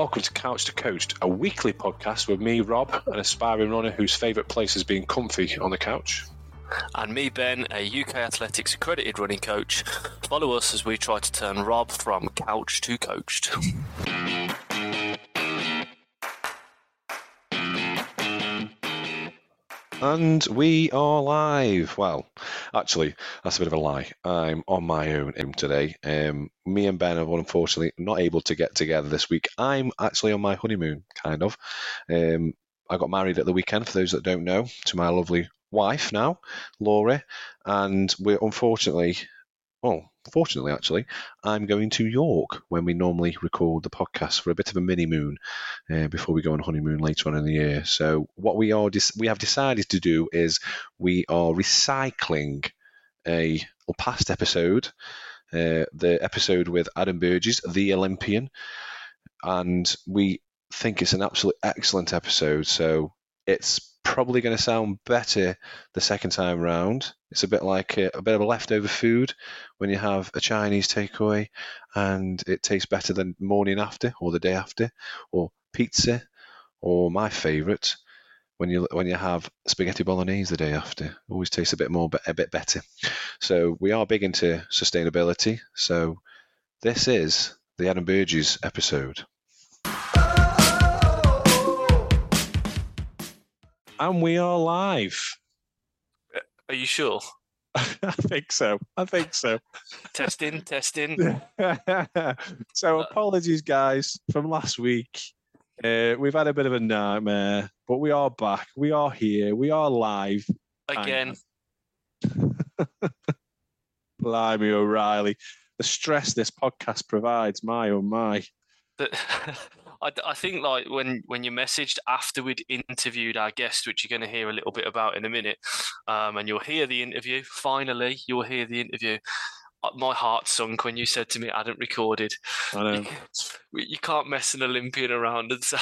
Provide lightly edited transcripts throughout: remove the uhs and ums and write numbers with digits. Welcome to Couch to Coached, a weekly podcast with me, Rob, an aspiring runner whose favourite place is being comfy on the couch. And me, Ben, a UK Athletics accredited running coach. Follow us as we try to turn Rob from Couch to Coached. And we are live. Well, actually, that's a bit of a lie. I'm on my own today. Me and Ben are unfortunately not able to get together this week. I'm actually on my honeymoon, kind of. I got married at the weekend, for those that don't know, to my lovely wife now, Laura. And we're fortunately, I'm going to York when we normally record the podcast for a bit of a mini moon before we go on honeymoon later on in the year. So what we have decided to do is we are recycling a past episode, the episode with Adam Burgess, the Olympian, and we think it's an absolutely excellent episode. So it's probably going to sound better the second time round. It's a bit like a bit of a leftover food when you have a Chinese takeaway and it tastes better than morning after or the day after, or pizza, or my favourite, when you have spaghetti bolognese the day after. Always tastes a bit better. So we are big into sustainability. So this is the Adam Burgess episode. And we are live. Are you sure? I think so. Testing. So apologies, guys, from last week. We've had a bit of a nightmare, but we are back. We are here. We are live. Again. Blimey, O'Reilly. The stress this podcast provides, my oh my. I think like when you messaged after we'd interviewed our guest, which you're going to hear a little bit about in a minute, and you'll hear the interview. Finally, you'll hear the interview. My heart sunk when you said to me, I don't recorded. I know. You can't mess an Olympian around and say,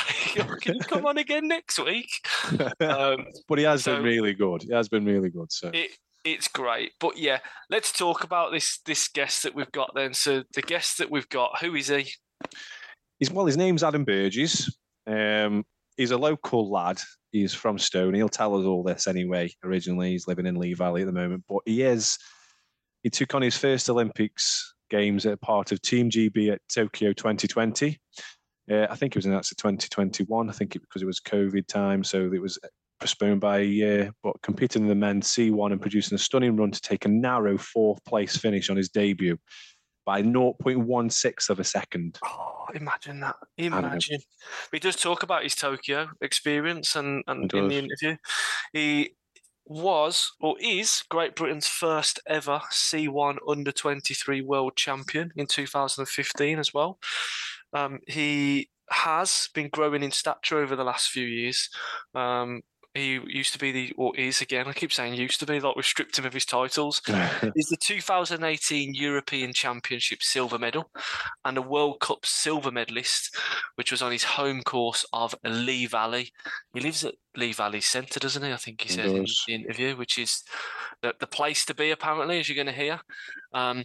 can you come on again next week? But he has been really good. So. It's great. But yeah, let's talk about this guest that we've got then. So the guest that we've got, who is he? His name's Adam Burgess. He's a local lad. He's from Stone. He'll tell us all this anyway. Originally, he's living in Lee Valley at the moment, but he took on his first Olympics games as part of Team GB at Tokyo 2020. I think it was in 2021. I think because it was COVID time, so it was postponed by a year. But competing in the men's C1 and producing a stunning run to take a narrow fourth place finish on his debut by 0.16 of a second. Oh, imagine that. Imagine. He does talk about his Tokyo experience and in the interview. He was, or is, Great Britain's first ever C1 Under-23 World Champion in 2015 as well. He has been growing in stature over the last few years. He used to be I keep saying used to be, like we've stripped him of his titles. He's the 2018 European Championship silver medal and a World Cup silver medalist, which was on his home course of Lee Valley. He lives at Lee Valley Centre, doesn't he? I think he said in the interview, which is the place to be, apparently, as you're going to hear. And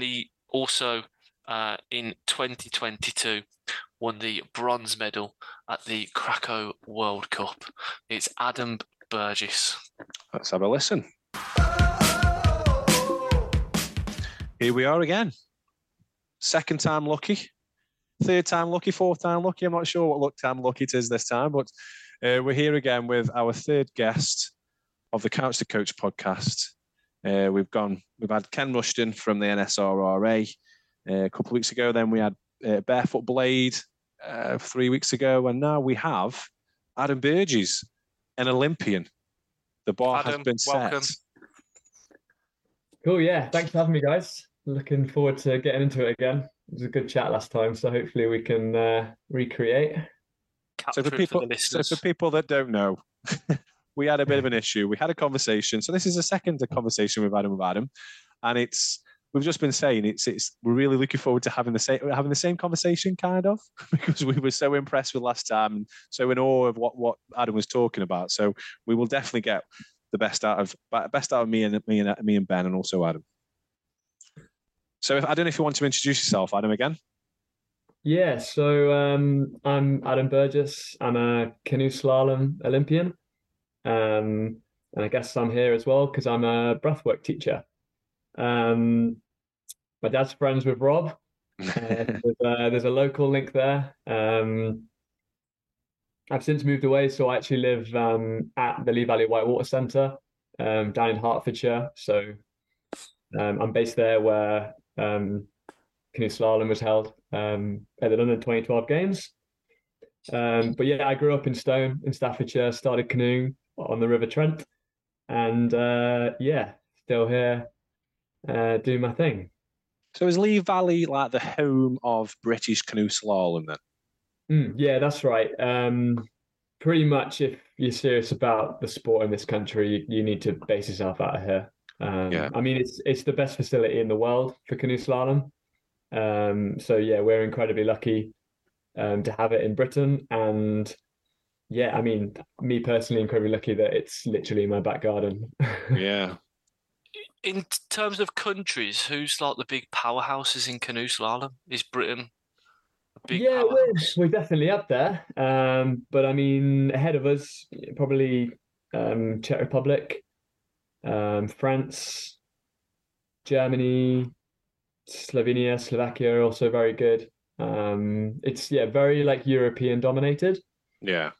he also, in 2022, won the bronze medal at the Krakow World Cup. It's Adam Burgess. Let's have a listen. Here we are again. Second time lucky. Third time lucky. Fourth time lucky. I'm not sure what time lucky it is this time, but we're here again with our third guest of the Couch to Coach podcast. We've had Ken Rushton from the NSRRA a couple of weeks ago. Then we had Barefoot Blade 3 weeks ago, and now we have Adam Burgess, an Olympian. The bar Adam, has been welcome. Set. Cool, yeah. Thanks for having me, guys. Looking forward to getting into it again. It was a good chat last time, so hopefully we can recreate. So for people that don't know, we had a bit of an issue. We had a conversation. So this is the second conversation we've had with Adam, and we've just been saying we're really looking forward to having the same conversation, kind of, because we were so impressed with last time and so in awe of what Adam was talking about. So we will definitely get the best out of me and Ben, and also Adam. So I don't know if you want to introduce yourself, Adam, again. Yeah, so I'm Adam Burgess. I'm a canoe slalom Olympian. And I guess I'm here as well because I'm a breathwork teacher. My dad's friends with Rob. There's a local link there. I've since moved away, so I actually live at the Lee Valley Whitewater Centre down in Hertfordshire. So I'm based there where canoe slalom was held at the London 2012 Games. But yeah, I grew up in Stone in Staffordshire, started canoeing on the River Trent, and yeah, still here doing my thing. So is Lee Valley like the home of British canoe slalom then? Yeah, that's right. Pretty much if you're serious about the sport in this country, you need to base yourself out of here. Yeah. I mean, it's the best facility in the world for canoe slalom. So yeah, we're incredibly lucky to have it in Britain. And yeah, I mean, me personally, incredibly lucky that it's literally my back garden. Yeah. In terms of countries, who's like the big powerhouses in canoe slalom? Is Britain a big powerhouse? We're definitely up there. But I mean, ahead of us, probably Czech Republic, France, Germany, Slovenia, Slovakia are also very good. It's very like European dominated. Yeah.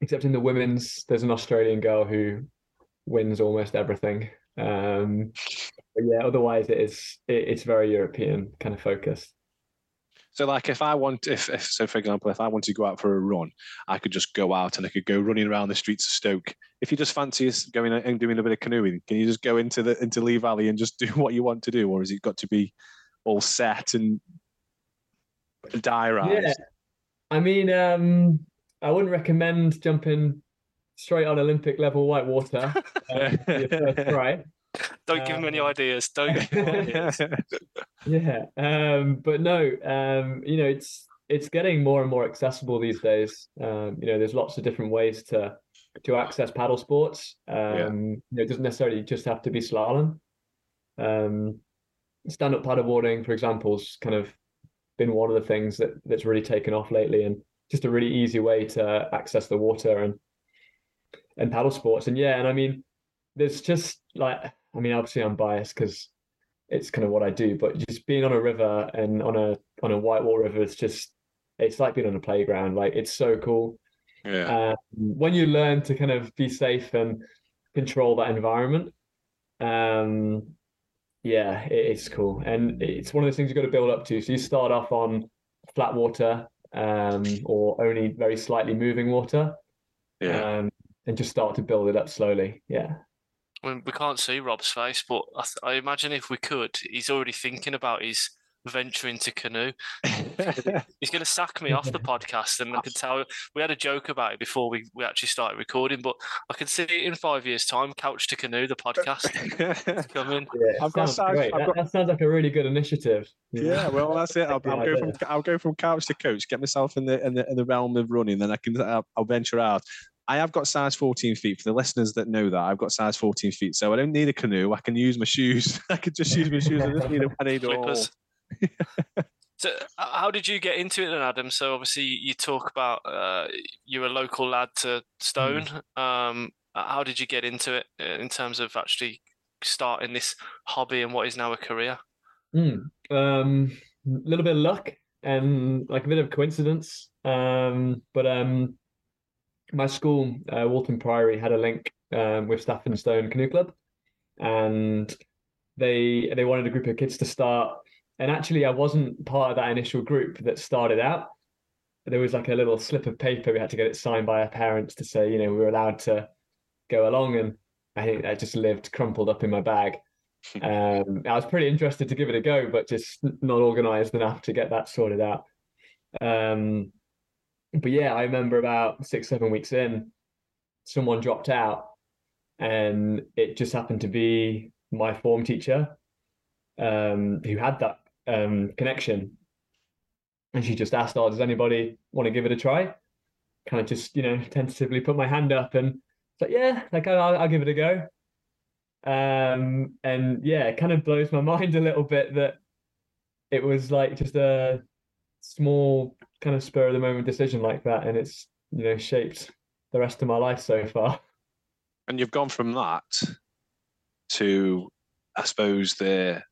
Except in the women's, there's an Australian girl who wins almost everything. But yeah, otherwise it's very European kind of focused. So like if I want to go out for a run, I could just go out and I could go running around the streets of Stoke. If you just fancy going and doing a bit of canoeing, can you just go into Lee Valley and just do what you want to do, or has it got to be all set and diarised? Yeah. I mean, I wouldn't recommend jumping straight on Olympic level white water. Your first try. Don't give him any ideas. Don't give him ideas. Yeah. But no, it's getting more and more accessible these days. There's lots of different ways to access paddle sports. It doesn't necessarily just have to be slalom. Stand-up paddleboarding, for example, is kind of been one of the things that's really taken off lately, and just a really easy way to access the water and paddle sports. And yeah, and I mean, there's just obviously I'm biased because it's kind of what I do, but just being on a river and on a whitewater river, it's like being on a playground. Like, it's so cool. Yeah. When you learn to kind of be safe and control that environment, yeah, it's cool. And it's one of those things you've got to build up to. So you start off on flat water or only very slightly moving water. Yeah. And just start to build it up slowly. Yeah. We can't see Rob's face, but I imagine if we could, he's already thinking about his venture into canoe. He's going to sack me off the podcast, and I can tell we had a joke about it before we actually started recording, but I can see it in 5 years' time, Couch to Canoe, the podcast. Coming. Yeah, that sounds like a really good initiative. Yeah, well, that's it. I'll go from couch to coach, get myself in the realm of running, then I'll venture out. I have got size 14 feet. For the listeners that know that, I've got size 14 feet. So I don't need a canoe. I can use my shoes. I could just use my shoes. I just need a all. So how did you get into it then, Adam? So obviously you talk about you're a local lad to Stone. How did you get into it in terms of actually starting this hobby and what is now a career? A little bit of luck and like a bit of coincidence. But my school, Walton Priory, had a link with Staffs and Stone Canoe Club, and they wanted a group of kids to start. And actually, I wasn't part of that initial group that started out. There was like a little slip of paper. We had to get it signed by our parents to say, we were allowed to go along. And I think that just lived crumpled up in my bag. I was pretty interested to give it a go, but just not organised enough to get that sorted out. But yeah, I remember about 6-7 weeks in, someone dropped out, and it just happened to be my form teacher who had that connection. And she just asked, does anybody want to give it a try? Kind of just, tentatively put my hand up, and it's like, yeah, like I'll give it a go. And yeah, it kind of blows my mind a little bit that it was like just a small kind of spur of the moment decision like that, and it's, you know, shaped the rest of my life so far. And you've gone from that to, I suppose, the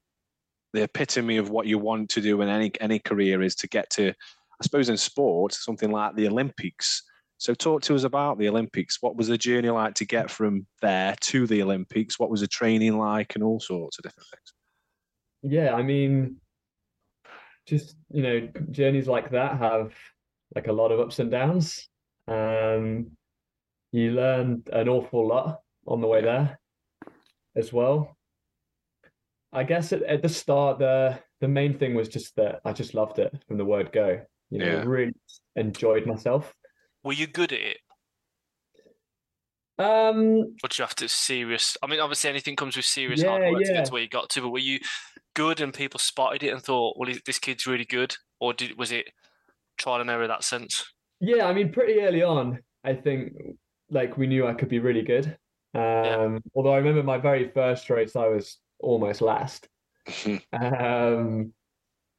epitome of what you want to do in any career is to get to, I suppose, in sport, something like the Olympics. So talk to us about the Olympics. What was the journey like to get from there to the Olympics? What was the training like and all sorts of different things? Yeah, I mean, just, you know, journeys like that have like a lot of ups and downs. You learn an awful lot on the way there as well. I guess at the start, the main thing was just that I just loved it from the word go. You know, I really enjoyed myself. Were you good at it? Or did you have to serious? I mean, obviously anything comes with serious hard work to get to where you got to, but were you good and people spotted it and thought, well, this kid's really good? Or was it trial and error in that sense? Yeah, I mean, pretty early on, I think, like, we knew I could be really good. Although I remember my very first race, I was almost last. I mean,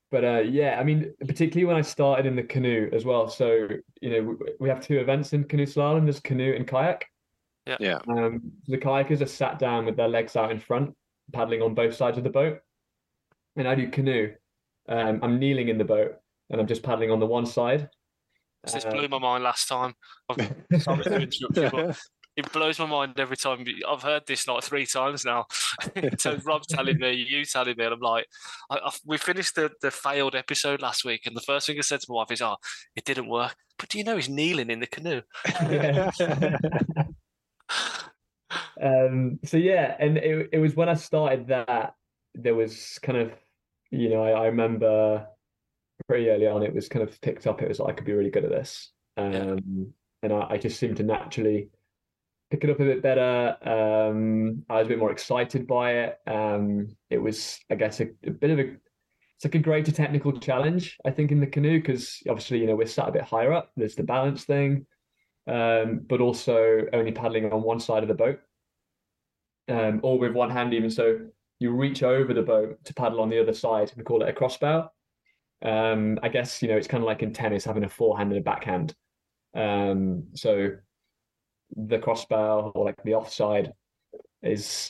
particularly when I started in the canoe as well. So, you know, we have two events in canoe slalom. There's canoe and kayak. Yeah. The kayakers are sat down with their legs out in front, paddling on both sides of the boat. And I do canoe. I'm kneeling in the boat and I'm just paddling on the one side. This blew my mind last time. Sorry to interrupt you, but it blows my mind every time. I've heard this like 3 times now. So Rob's telling me, you telling me, and I'm like, we finished the failed episode last week, and the first thing I said to my wife is, it didn't work. But do you know he's kneeling in the canoe? And it was when I started that, there was kind of, you know, I remember pretty early on, it was kind of picked up. It was like, I could be really good at this. And I just seemed to naturally pick it up a bit better. I was a bit more excited by it. It was, I guess, a bit of a, it's like a greater technical challenge, I think, in the canoe, because obviously, you know, we're sat a bit higher up. There's the balance thing, but also only paddling on one side of the boat, or with one hand even. So you reach over the boat to paddle on the other side. We call it a crossbow. I guess, you know, it's kind of like in tennis, having a forehand and a backhand. So the crossbow, or like the offside, is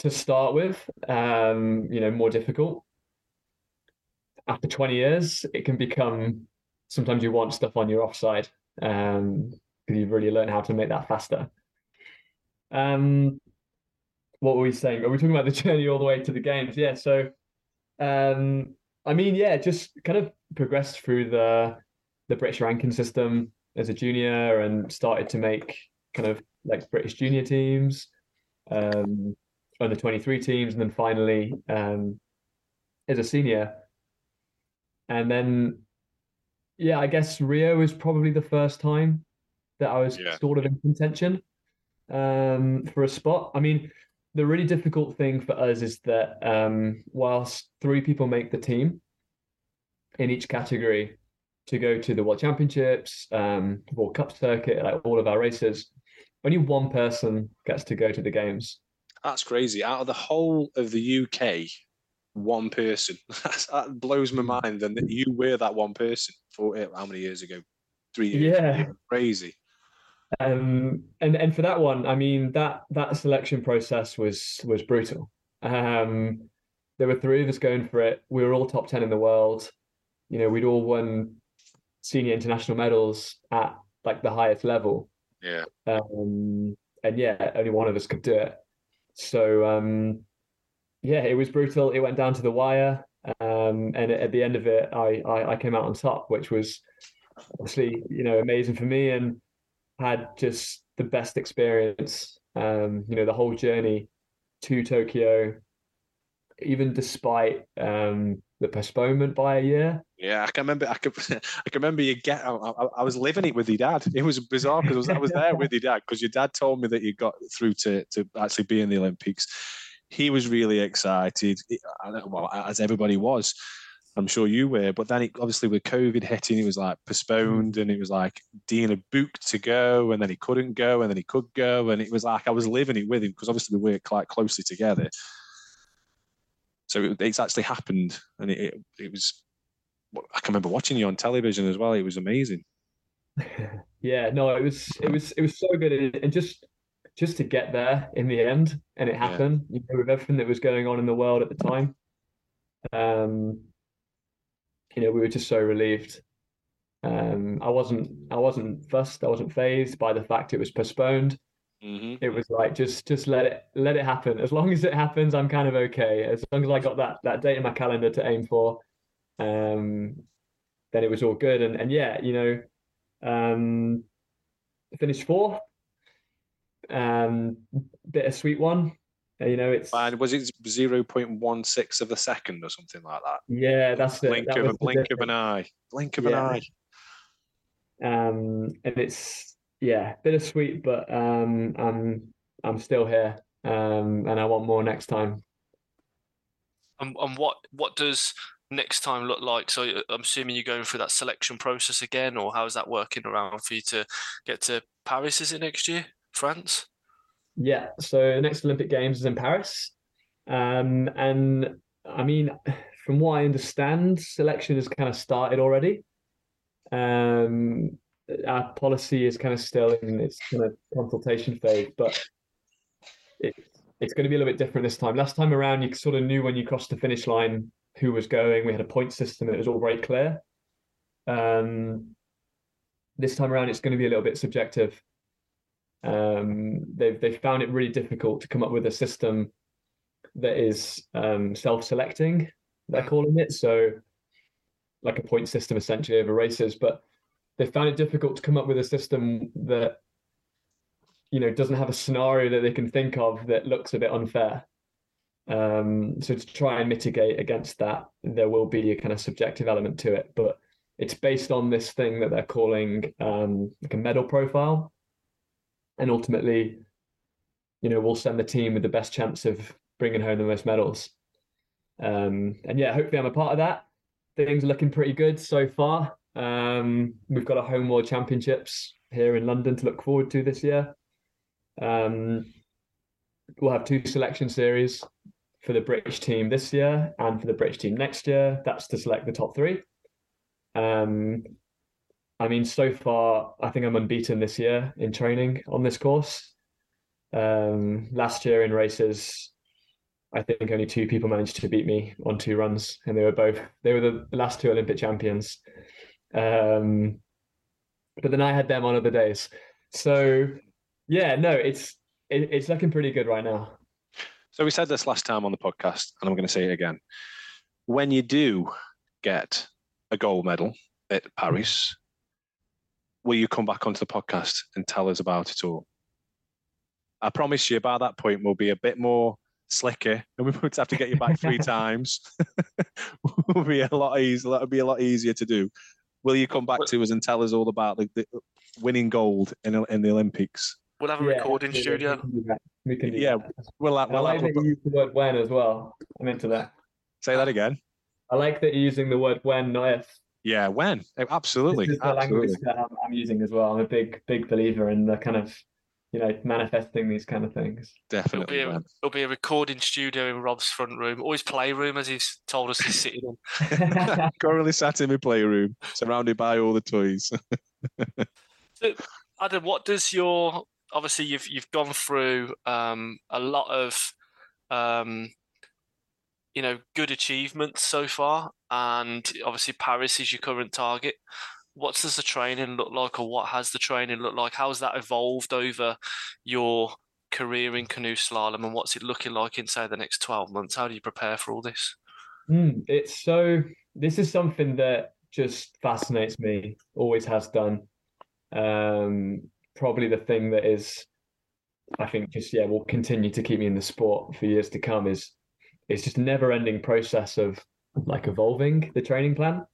to start with, you know, more difficult. After 20 years, it can become, sometimes you want stuff on your offside, because you've really learned how to make that faster. What were we saying? Are we talking about the journey all the way to the games? Yeah. So, I mean, yeah, just kind of progressed through the British ranking system as a junior and started to make kind of like British junior teams, under 23 teams, and then finally as a senior. And then, yeah, I guess Rio was probably the first time that I was sort of in contention for a spot. I mean, the really difficult thing for us is that whilst 3 people make the team in each category to go to the World Championships, World Cup circuit, like all of our races, only one person gets to go to the games. That's crazy. Out of the whole of the UK, one person. That blows my mind. And that you were that one person for how many years ago? 3 years. Yeah. Crazy. And for that one, I mean, that selection process was brutal. There were 3 of us going for it. We were all top 10 in the world. You know, we'd all won senior international medals at like the highest level. Yeah. And yeah, only one of us could do it. So yeah, it was brutal. It went down to the wire. And at the end of it, I came out on top, which was obviously, you know, amazing for me, and had just the best experience. You know, the whole journey to Tokyo, even despite the postponement by a year. Yeah, I can remember. I can remember you get. I was living it with your dad. It was bizarre because I was there with your dad, because your dad told me that you got through to actually be in the Olympics. He was really excited. Well, as everybody was. I'm sure you were, but then it, obviously with COVID hitting, it was like postponed, and it was like Dean had booked to go, and then he couldn't go, and then he could go, and it was like I was living it with him, because obviously we worked quite closely together. So it's actually happened, and it was I can remember watching you on television as well. It was amazing. Yeah, no, it was so good, and just to get there in the end, and it happened. Yeah. You know, with everything that was going on in the world at the time, you know, we were just so relieved. I wasn't fussed. I wasn't fazed by the fact it was postponed. Mm-hmm. It was like just let it happen. As long as it happens, I'm kind of okay. As long as I got that date in my calendar to aim for, then it was all good. And yeah, you know, finished fourth. Bittersweet one. You know, it's. And was it 0.16 of a second or something like that? Yeah, that's it. Blink of an eye. And it's bittersweet, but I'm still here, and I want more next time. And what does next time look like? So I'm assuming you're going through that selection process again, or how is that working around for you to get to Paris? Is it next year? France? Yeah, so the next Olympic Games is in Paris. And I mean, from what I understand, selection has kind of started already. Our policy is kind of still in its kind of consultation phase, but it's going to be a little bit different this time. Last time around, you sort of knew when you crossed the finish line who was going. We had a point system. It was all very clear. This time around, it's going to be a little bit subjective. They found it really difficult to come up with a system that is self-selecting, they're calling it. So like a point system essentially over races, but they found it difficult to come up with a system that, you know, doesn't have a scenario that they can think of that looks a bit unfair. So to try and mitigate against that, there will be a kind of subjective element to it, but it's based on this thing that they're calling like a medal profile. And ultimately, you know, we'll send the team with the best chance of bringing home the most medals. And yeah, hopefully I'm a part of that. Things are looking pretty good so far. We've got our home world championships here in London to look forward to this year. We'll have 2 selection series for the British team this year and for the British team next year. That's to select the top 3. I mean, so far, I think I'm unbeaten this year in training on this course. Last year in races, I think only 2 people managed to beat me on 2 runs, and they were the last 2 Olympic champions. But then I had them on other days. So, yeah, no, it's looking pretty good right now. So we said this last time on the podcast, and I'm going to say it again. When you do get a gold medal at Paris, will you come back onto the podcast and tell us about it all? I promise you, by that point, we'll be a bit more slicker, and we won't have to get you back 3 times. It'll be a lot easier. It'll be a lot easier to do. Will you come back to us and tell us all about the winning gold in the Olympics? We'll have a recording studio. We can do that. I like that you use the word "when" as well. I'm into that. Say that again. I like that you're using the word "when," not "if." Yeah, when? Absolutely. This is the language that I'm using as well. I'm a big believer in the kind of, you know, manifesting these kind of things. Definitely. It'll be a recording studio in Rob's front room, or his playroom, as he's told us he's sitting in. Currently sat in my playroom, surrounded by all the toys. So, Adam, what does your... Obviously, you've gone through a lot of, you know, good achievements so far. And obviously Paris is your current target. What does the training look like, or what has the training looked like? How's that evolved over your career in canoe slalom, and what's it looking like in, say, the next 12 months? How do you prepare for all this? This is something that just fascinates me, always has done. Probably the thing that is, I think, just, will continue to keep me in the sport for years to come is it's just never-ending process of like evolving the training plan.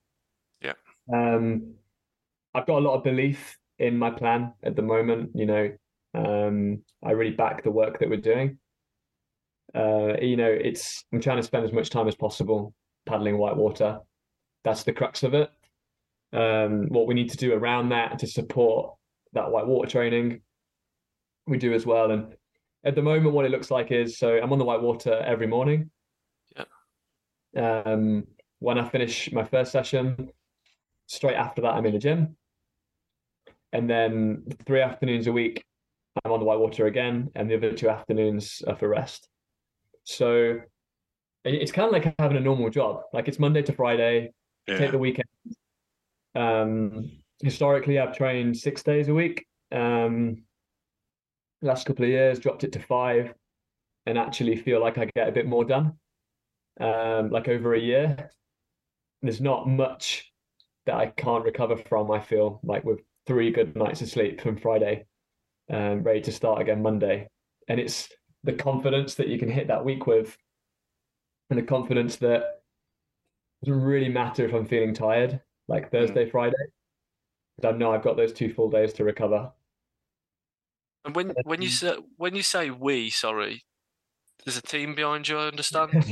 I've got a lot of belief in my plan at the moment. You know, I really back the work that we're doing. You know, I'm trying to spend as much time as possible paddling whitewater. That's the crux of it. What we need to do around that to support that whitewater training, we do as well. And at the moment, what it looks like is, so I'm on the whitewater every morning. when I finish my first session, straight after that, I'm in the gym. And then 3 afternoons a week, I'm on the whitewater again, and the other 2 afternoons are for rest. So it's kind of like having a normal job. Like, it's Monday to Friday, take the weekend. Historically, I've trained 6 days a week. Last couple of years, dropped it to 5 and actually feel like I get a bit more done. Like over a year, there's not much that I can't recover from, I feel like, with 3 good nights of sleep from Friday, ready to start again Monday. And it's the confidence that you can hit that week with, and the confidence that it doesn't really matter if I'm feeling tired, like Thursday, Friday, because I know I've got those 2 full days to recover. And when you say we, sorry, there's a team behind you, I understand. Like,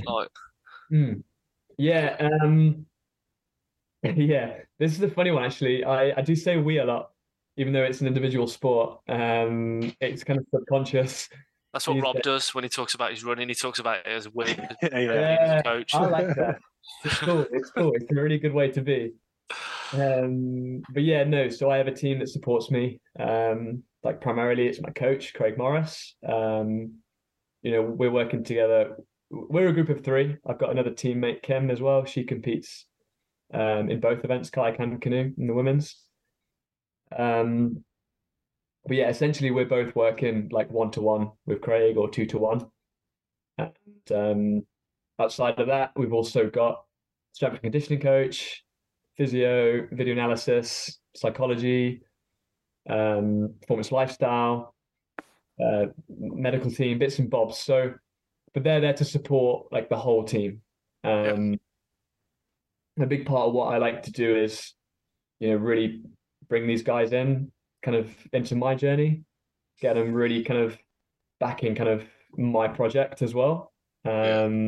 this is a funny one, actually. I do say we a lot, even though it's an individual sport. It's kind of subconscious. That's what Rob does when he talks about his running. He talks about it as a we. Yeah, coach. I like that. It's cool. It's cool. It's a really good way to be. But yeah, no. So I have a team that supports me. Like, primarily, it's my coach, Craig Morris. You know, we're working together. We're a group of 3. I've got another teammate, Kim, as well. She competes in both events, kayak and canoe, in the women's. But yeah, essentially, we're both working like 1-to-1 with Craig, or 2-to-1. And outside of that, we've also got strength and conditioning coach, physio, video analysis, psychology, performance lifestyle, medical team, bits and bobs. So, but they're there to support like the whole team. A big part of what I like to do is, you know, really bring these guys in, kind of into my journey, get them really kind of back in kind of my project as well. Because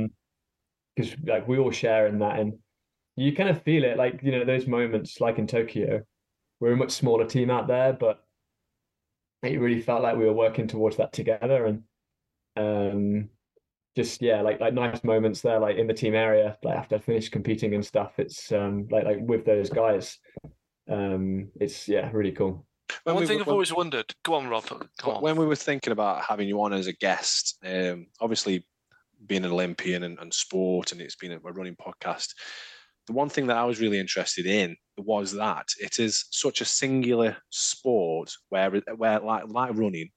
like we all share in that, and you kind of feel it, like, you know, those moments like in Tokyo. We're a much smaller team out there, but it really felt like we were working towards that together. And just, yeah, like nice moments there, like in the team area, like after I finished competing and stuff, it's like with those guys. It's, yeah, really cool. One thing I've always wondered, go on, Rob. When we were thinking about having you on as a guest, obviously being an Olympian and sport, and it's been a running podcast, the one thing that I was really interested in was that it is such a singular sport where like running,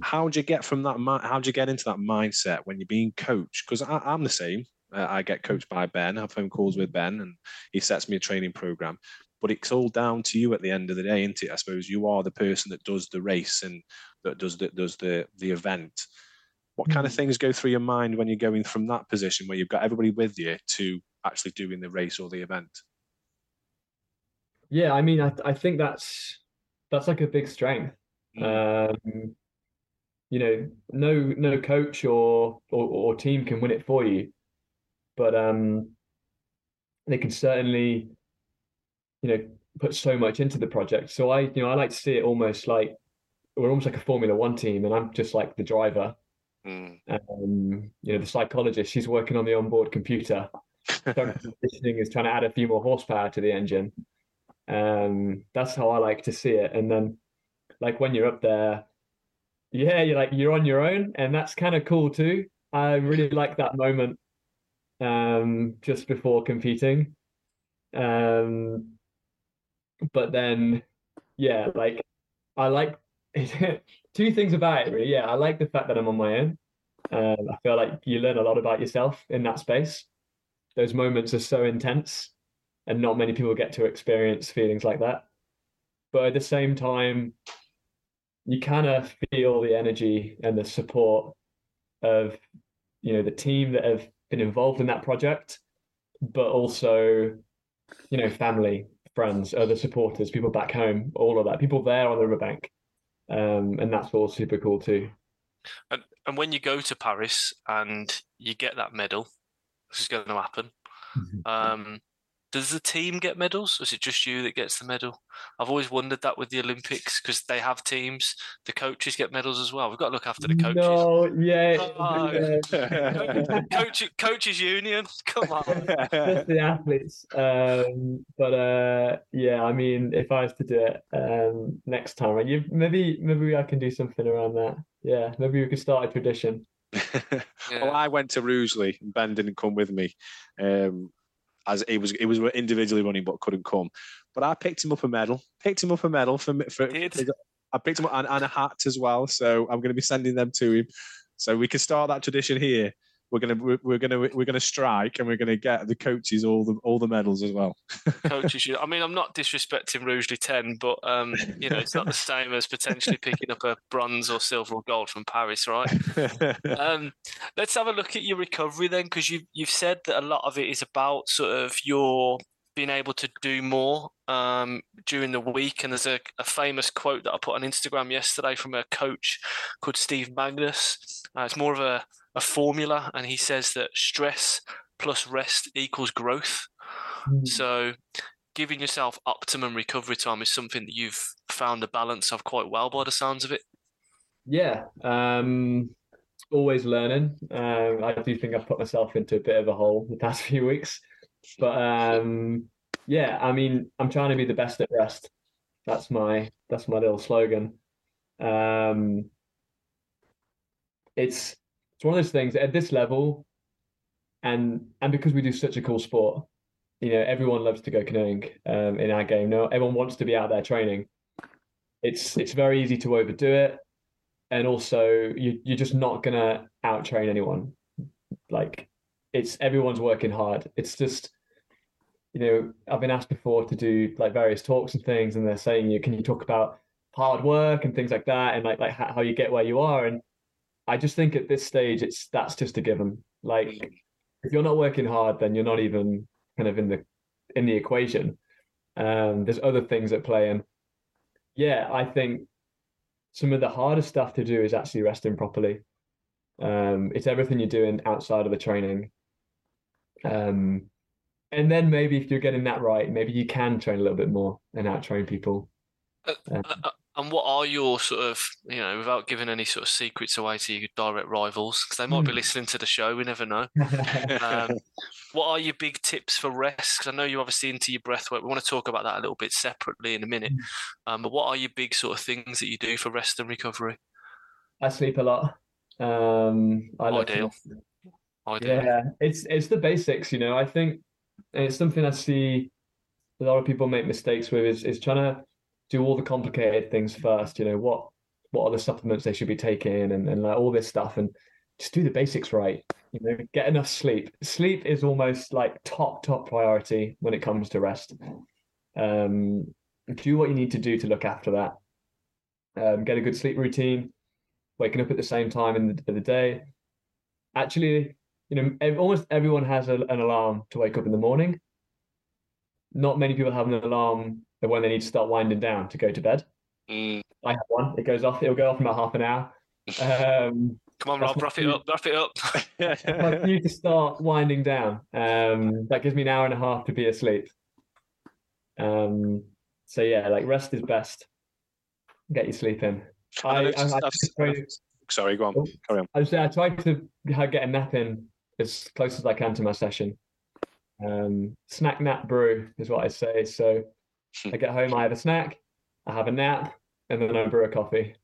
how do you get into that mindset when you're being coached? Because I'm the same. I get coached by Ben. I have phone calls with Ben, and he sets me a training program. But it's all down to you at the end of the day, isn't it? I suppose you are the person that does the race and that does the event. What kind of things go through your mind when you're going from that position where you've got everybody with you to actually doing the race or the event? Yeah, I mean, I think that's like a big strength. You know, no coach or team can win it for you, but they can certainly, you know, put so much into the project. So I like to see it almost like we're almost like a Formula One team, and I'm just like the driver. You know, the psychologist, she's working on the onboard computer. Conditioning is trying to add a few more horsepower to the engine. That's how I like to see it. And then, like, when you're up there, yeah, you're on your own, and that's kind of cool too. I really like that moment just before competing. But then, yeah, like, I like two things about it, really. Yeah, I like the fact that I'm on my own. I feel like you learn a lot about yourself in that space. Those moments are so intense, and not many people get to experience feelings like that. But at the same time, you kind of feel the energy and the support of, you know, the team that have been involved in that project, but also, you know, family, friends, other supporters, people back home, all of that, people there on the riverbank. And that's all super cool too. And when you go to Paris and you get that medal, this is going to happen. Does the team get medals, or is it just you that gets the medal? I've always wondered that with the Olympics, because they have teams. The coaches get medals as well. We've got to look after the coaches. No, yeah. Come on. Coaches union. Come on. Just the athletes. But yeah, I mean, if I was to do it next time, right? Maybe I can do something around that. Yeah, maybe we could start a tradition. Yeah. Well, I went to Rousley, and Ben didn't come with me. As it was individually running, but couldn't come. But I picked him up a medal. I picked him up and a hat as well. So I'm going to be sending them to him. So we can start that tradition here. We're gonna strike, and we're gonna get the coaches all the medals as well. Coaches, I mean, I'm not disrespecting Rousley 10, but you know, it's not the same as potentially picking up a bronze or silver or gold from Paris, right? Let's have a look at your recovery then, because you've said that a lot of it is about sort of your being able to do more during the week. And there's a famous quote that I put on Instagram yesterday from a coach called Steve Magnus. It's more of a formula, and he says that stress plus rest equals growth. So giving yourself optimum recovery time is something that you've found the balance of quite well, by the sounds of it. Yeah, always learning. I do think I've put myself into a bit of a hole the past few weeks. But yeah, I mean, I'm trying to be the best at rest. That's my little slogan. It's one of those things at this level, and because we do such a cool sport, you know, everyone loves to go canoeing in our game. No, everyone wants to be out there training. It's very easy to overdo it, and also you're just not gonna out train anyone. Like, it's everyone's working hard. It's just, you know, I've been asked before to do like various talks and things, and they're saying, can you talk about hard work and things like that, and like how you get where you are. And I just think at this stage, that's just a given. Like, if you're not working hard, then you're not even kind of in the equation. There's other things at play, and yeah, I think some of the hardest stuff to do is actually resting properly. It's everything you're doing outside of the training. And then maybe if you're getting that right, maybe you can train a little bit more and out train people. And what are your sort of, you know, without giving any sort of secrets away to your direct rivals, because they might be listening to the show, we never know. What are your big tips for rest? Because I know you're obviously into your breath work. We want to talk about that a little bit separately in a minute. But what are your big sort of things that you do for rest and recovery? I sleep a lot. Ideal. Yeah, it's the basics, you know. I think, and it's something I see a lot of people make mistakes with, is trying to do all the complicated things first, you know, what are the supplements they should be taking and like all this stuff, and just do the basics right, you know. Get enough sleep. Sleep is almost like top priority when it comes to rest. Do what you need to do to look after that. Get a good sleep routine, waking up at the same time in the day. Actually, you know, almost everyone has an alarm to wake up in the morning. Not many people have an alarm when they need to start winding down to go to bed. I have one. It goes off. It'll go off in about half an hour. Come on, Rob, rough it up. I need to start winding down. That gives me an hour and a half to be asleep. So yeah, like, rest is best. Get your sleep in. Sorry, go on. Carry on. I try to get a nap in as close as I can to my session. Snack, nap, brew is what I say. So I get home, I have a snack, I have a nap, and then I brew a coffee.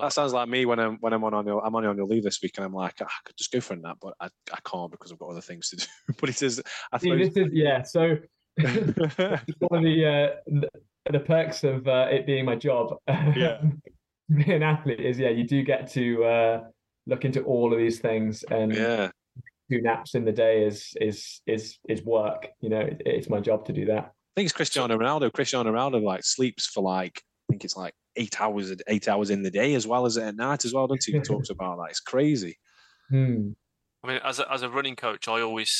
That sounds like me when I'm on annual. I'm on annual leave this week, and I'm like, I could just go for a nap, but I can't because I've got other things to do. But it is, I think, yeah. So one of the perks of it being my job, yeah, being an athlete is, yeah, you do get to look into all of these things, and yeah, 2 naps in the day is work. You know, it's my job to do that. I think it's Cristiano Ronaldo like sleeps for like, I think it's like 8 hours in the day as well as at night as well. Don't he? Talks about that. It's crazy. I mean, as a running coach, I always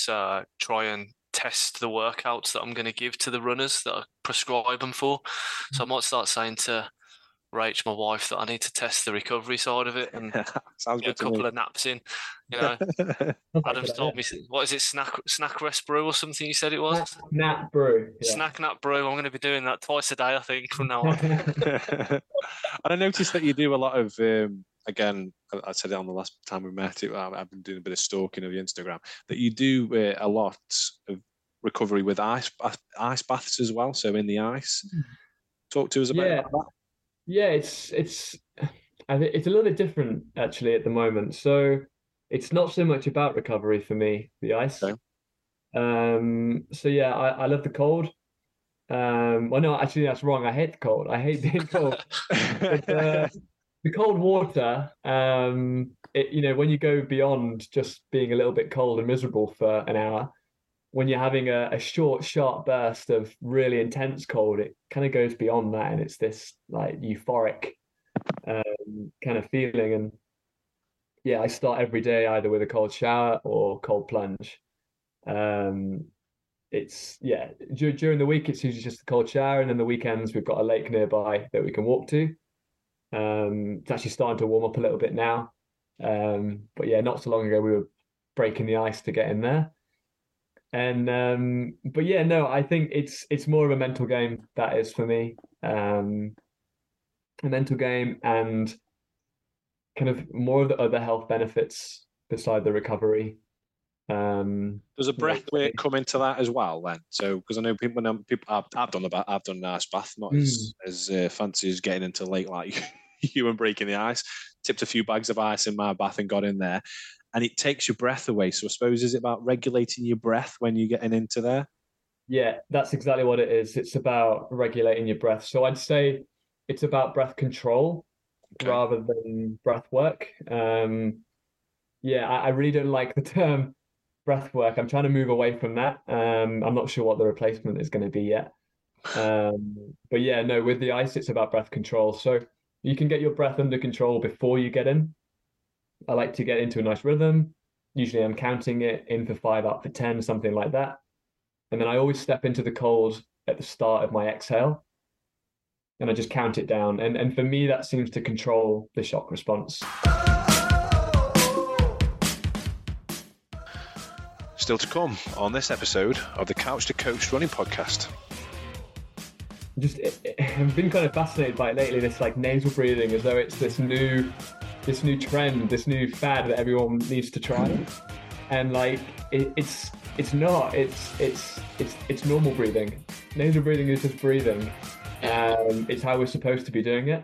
try and test the workouts that I'm going to give to the runners that I prescribe them for. So I might start saying to Rach, my wife, that I need to test the recovery side of it and get a couple of naps in. You know, Adam's told me, what is it, snack rest brew or something? You said it was nap brew. Yeah. Snack nap brew. I'm going to be doing that twice a day, I think, from now on. And I noticed that you do a lot of again, I said it on the last time we met. I've been doing a bit of stalking of your Instagram. That you do a lot of recovery with ice baths as well. So in the ice, talk to us about that. Yeah, it's a little bit different actually at the moment. So it's not so much about recovery for me, the ice. Okay. So yeah, I love the cold. Well, no, actually that's wrong. I hate the cold. I hate being cold. But, the cold water. It, you know, when you go beyond just being a little bit cold and miserable for an hour, when you're having a short, sharp burst of really intense cold, it kind of goes beyond that. And it's this like euphoric kind of feeling. And yeah, I start every day either with a cold shower or cold plunge. It's yeah, during the week, it's usually just a cold shower. And then the weekends, we've got a lake nearby that we can walk to. It's actually starting to warm up a little bit now. But yeah, not so long ago, we were breaking the ice to get in there. And but yeah, no, I think it's more of a mental game, that is for me, a mental game and kind of more of the other health benefits beside the recovery. Does a breath weight come into that as well then? So because I know people I've done an ice bath, not as fancy as getting into lake like you and breaking the ice. Tipped a few bags of ice in my bath and got in there. And it takes your breath away. So I suppose, is it about regulating your breath when you're getting into there? Yeah, that's exactly what it is. It's about regulating your breath. So I'd say it's about breath control rather than breath work. Yeah, I really don't like the term breath work. I'm trying to move away from that. I'm not sure what the replacement is going to be yet. But yeah, no, with the ice, it's about breath control. So you can get your breath under control before you get in. I like to get into a nice rhythm. Usually I'm counting it in for 5, out for 10, something like that. And then I always step into the cold at the start of my exhale. And I just count it down. And for me, that seems to control the shock response. Still to come on this episode of the Couch to Coached running podcast. I've been kind of fascinated by it lately, this like nasal breathing, as though it's this new trend, this new fad that everyone needs to try. And like, it's normal breathing. Nasal breathing is just breathing. It's how we're supposed to be doing it.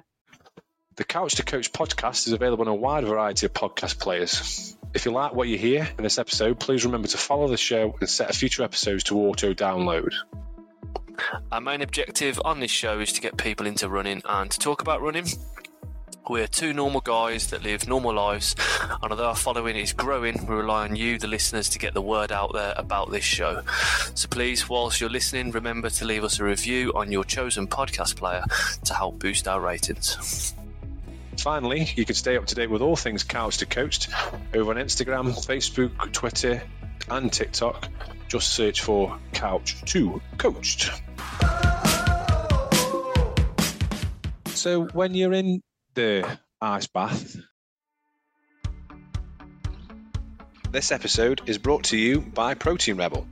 The Couch to Coach podcast is available on a wide variety of podcast players. If you like what you hear in this episode, please remember to follow the show and set future episodes to auto-download. Our main objective on this show is to get people into running and to talk about running. We're two normal guys that live normal lives, and although our following is growing, we rely on you, the listeners, to get the word out there about this show. So please, whilst you're listening, remember to leave us a review on your chosen podcast player to help boost our ratings. Finally, you can stay up to date with all things Couch to Coached over on Instagram, Facebook, Twitter, and TikTok. Just search for Couch to Coached. So when you're in the ice bath. This episode is brought to you by Protein Rebel.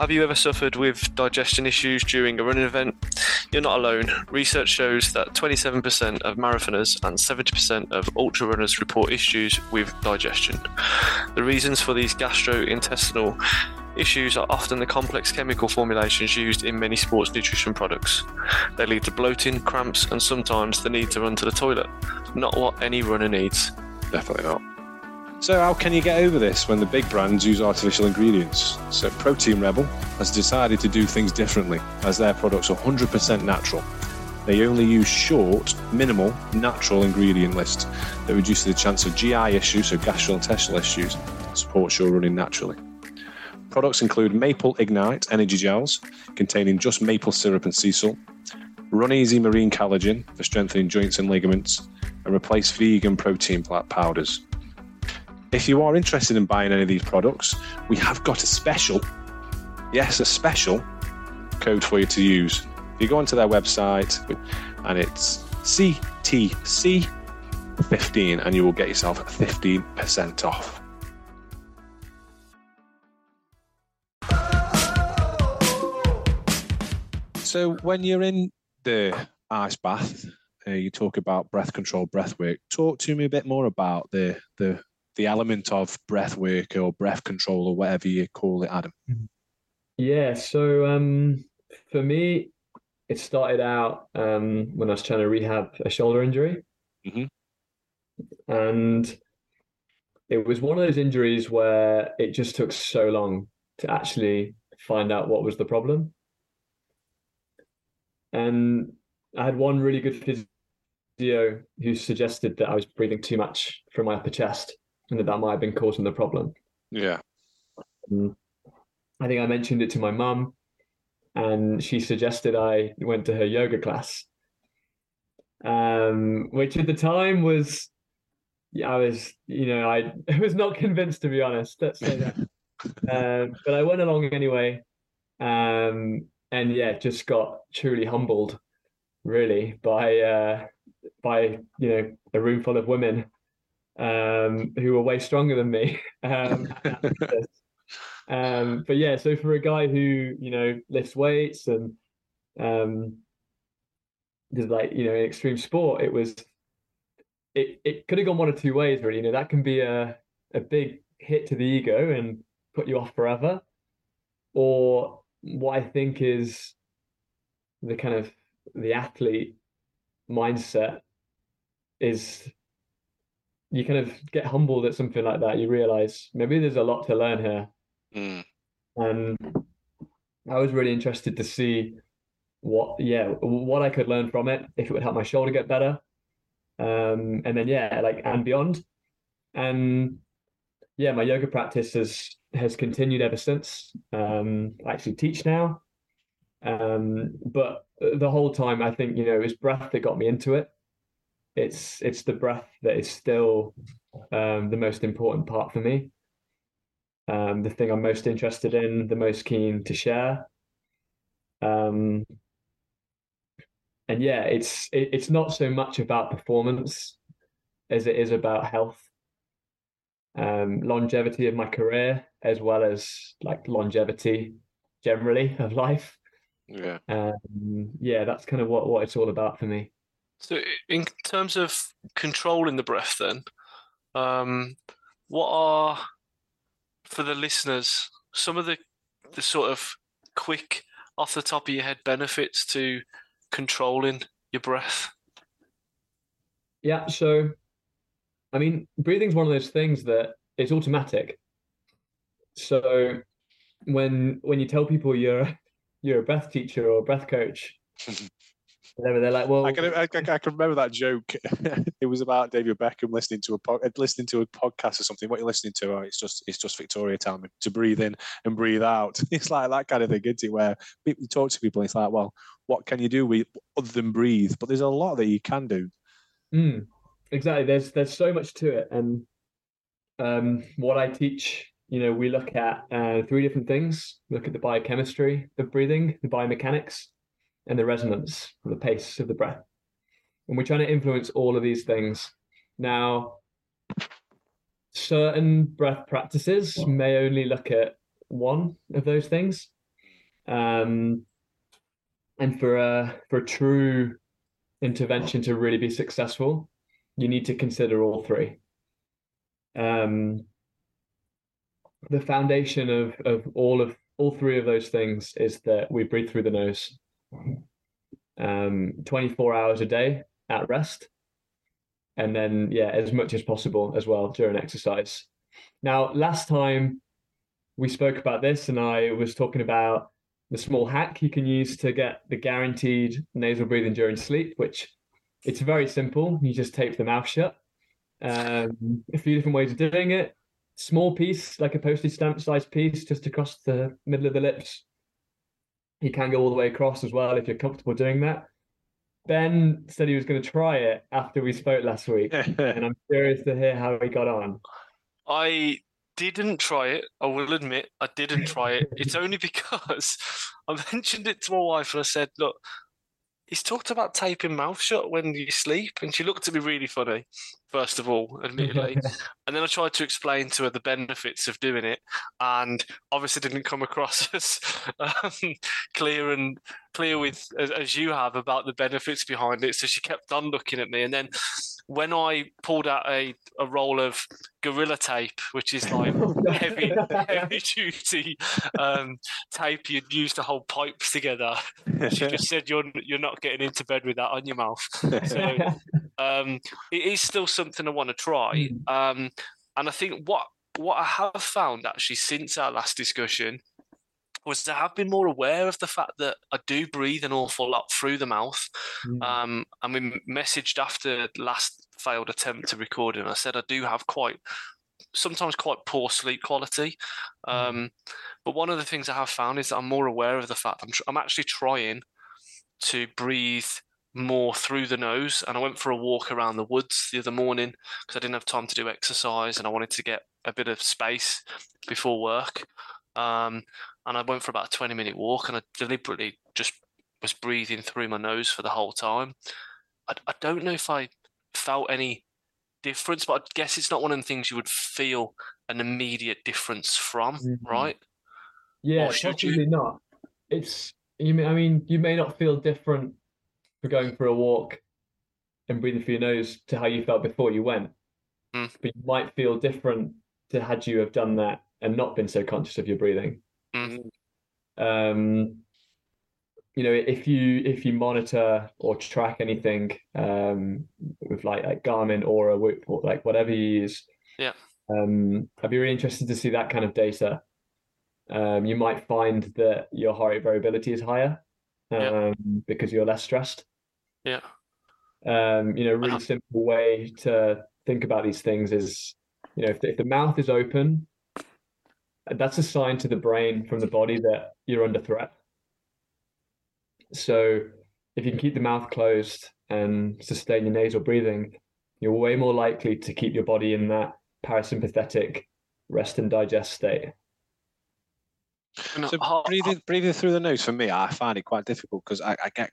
Have you ever suffered with digestion issues during a running event? You're not alone. Research shows that 27% of marathoners and 70% of ultra runners report issues with digestion. The reasons for these gastrointestinal issues are often the complex chemical formulations used in many sports nutrition products. They lead to bloating, cramps, and sometimes the need to run to the toilet. Not what any runner needs. Definitely not. So how can you get over this when the big brands use artificial ingredients? So Protein Rebel has decided to do things differently, as their products are 100% natural. They only use short, minimal, natural ingredient lists that reduce the chance of GI issues, so gastrointestinal issues, and supports your running naturally. Products include Maple Ignite energy gels containing just maple syrup and sea salt, Run Easy Marine Collagen for strengthening joints and ligaments, and Replace vegan protein powders. If you are interested in buying any of these products, we have got a special code for you to use. You go onto their website and it's CTC15 and you will get yourself 15% off. So when you're in the ice bath, you talk about breath control, breath work. Talk to me a bit more about the element of breath work or breath control or whatever you call it, Adam. Yeah, so for me, it started out when I was trying to rehab a shoulder injury. Mm-hmm. And it was one of those injuries where it just took so long to actually find out what was the problem. And I had one really good physio who suggested that I was breathing too much from my upper chest and that might have been causing the problem. Yeah. I think I mentioned it to my mum and she suggested I went to her yoga class, which at the time was, I was not convinced, to be honest. Let's say that. But I went along anyway. And yeah, just got truly humbled, really, by a room full of women who were way stronger than me. But yeah, so for a guy who lifts weights and does in extreme sport, it could have gone one of two ways, really. That can be a big hit to the ego and put you off forever, or what I think is the kind of the athlete mindset is you kind of get humbled at something like that. You realize maybe there's a lot to learn here. Mm. And I was really interested to see what I could learn from it, if it would help my shoulder get better. And then, and beyond. And yeah, my yoga practice has continued ever since. I actually teach now. But the whole time, I think, it was breath that got me into it. It's the breath that is still the most important part for me. The thing I'm most interested in, the most keen to share. And yeah, it's not so much about performance as it is about health, longevity of my career, as well as longevity generally of life. Yeah. That's kind of what it's all about for me. So in terms of controlling the breath then, what are, for the listeners, some of the sort of quick off the top of your head benefits to controlling your breath? Yeah. So, breathing's one of those things that is automatic. So when you tell people you're a breath teacher or a breath coach, whatever, they're like, "Well, I can remember that joke. It was about David Beckham listening to a podcast or something. What you're listening to? Oh, it's just Victoria telling me to breathe in and breathe out. It's like that kind of thing, isn't it? Where people talk to people, it's like, well, what can you do with other than breathe? But there's a lot that you can do. Mm, exactly. There's so much to it, and what I teach. We look at three different things. We look at the biochemistry of breathing, the biomechanics, and the resonance, the pace of the breath. And we're trying to influence all of these things. Now, certain breath practices may only look at one of those things. And for a true intervention to really be successful, you need to consider all three. The foundation of all three of those things is that we breathe through the nose 24 hours a day at rest, and then as much as possible as well during exercise. Now, last time we spoke about this and I was talking about the small hack you can use to get the guaranteed nasal breathing during sleep, which it's very simple. You just tape the mouth shut. A few different ways of doing it. Small piece, like a postage stamp sized piece, just across the middle of the lips. You can go all the way across as well if you're comfortable doing that. Ben said he was going to try it after we spoke last week, and I'm curious to hear how he got on. I didn't try it. I will admit I didn't try it. It's only because I mentioned it to my wife and I said, look, he's talked about taping mouth shut when you sleep. And she looked at me really funny, first of all, admittedly. And then I tried to explain to her the benefits of doing it, and obviously didn't come across as clear with as you have about the benefits behind it. So she kept on looking at me. And then when I pulled out a roll of Gorilla Tape, which is like heavy duty tape you'd use to hold pipes together, she just said, you're not getting into bed with that on your mouth. So it is still something I want to try. And I think what I have found actually since our last discussion was I have been more aware of the fact that I do breathe an awful lot through the mouth. And we messaged after last failed attempt to record, and I said I do have sometimes quite poor sleep quality. But one of the things I have found is that I'm more aware of the fact I'm actually trying to breathe more through the nose. And I went for a walk around the woods the other morning because I didn't have time to do exercise and I wanted to get a bit of space before work. And I went for about a 20-minute walk, and I deliberately just was breathing through my nose for the whole time. I don't know if I felt any difference, but I guess it's not one of the things you would feel an immediate difference from, right? Yeah, absolutely not. You may not feel different for going for a walk and breathing through your nose to how you felt before you went, but you might feel different to had you have done that and not been so conscious of your breathing. If you monitor or track anything with like Garmin or a Whoop or like whatever you use, I'd be really interested to see that kind of data. You might find that your heart rate variability is higher because you're less stressed. Really simple way to think about these things is, if the mouth is open, that's a sign to the brain from the body that you're under threat. So if you can keep the mouth closed and sustain your nasal breathing, you're way more likely to keep your body in that parasympathetic rest and digest state. So breathing through the nose, for me, I find it quite difficult because it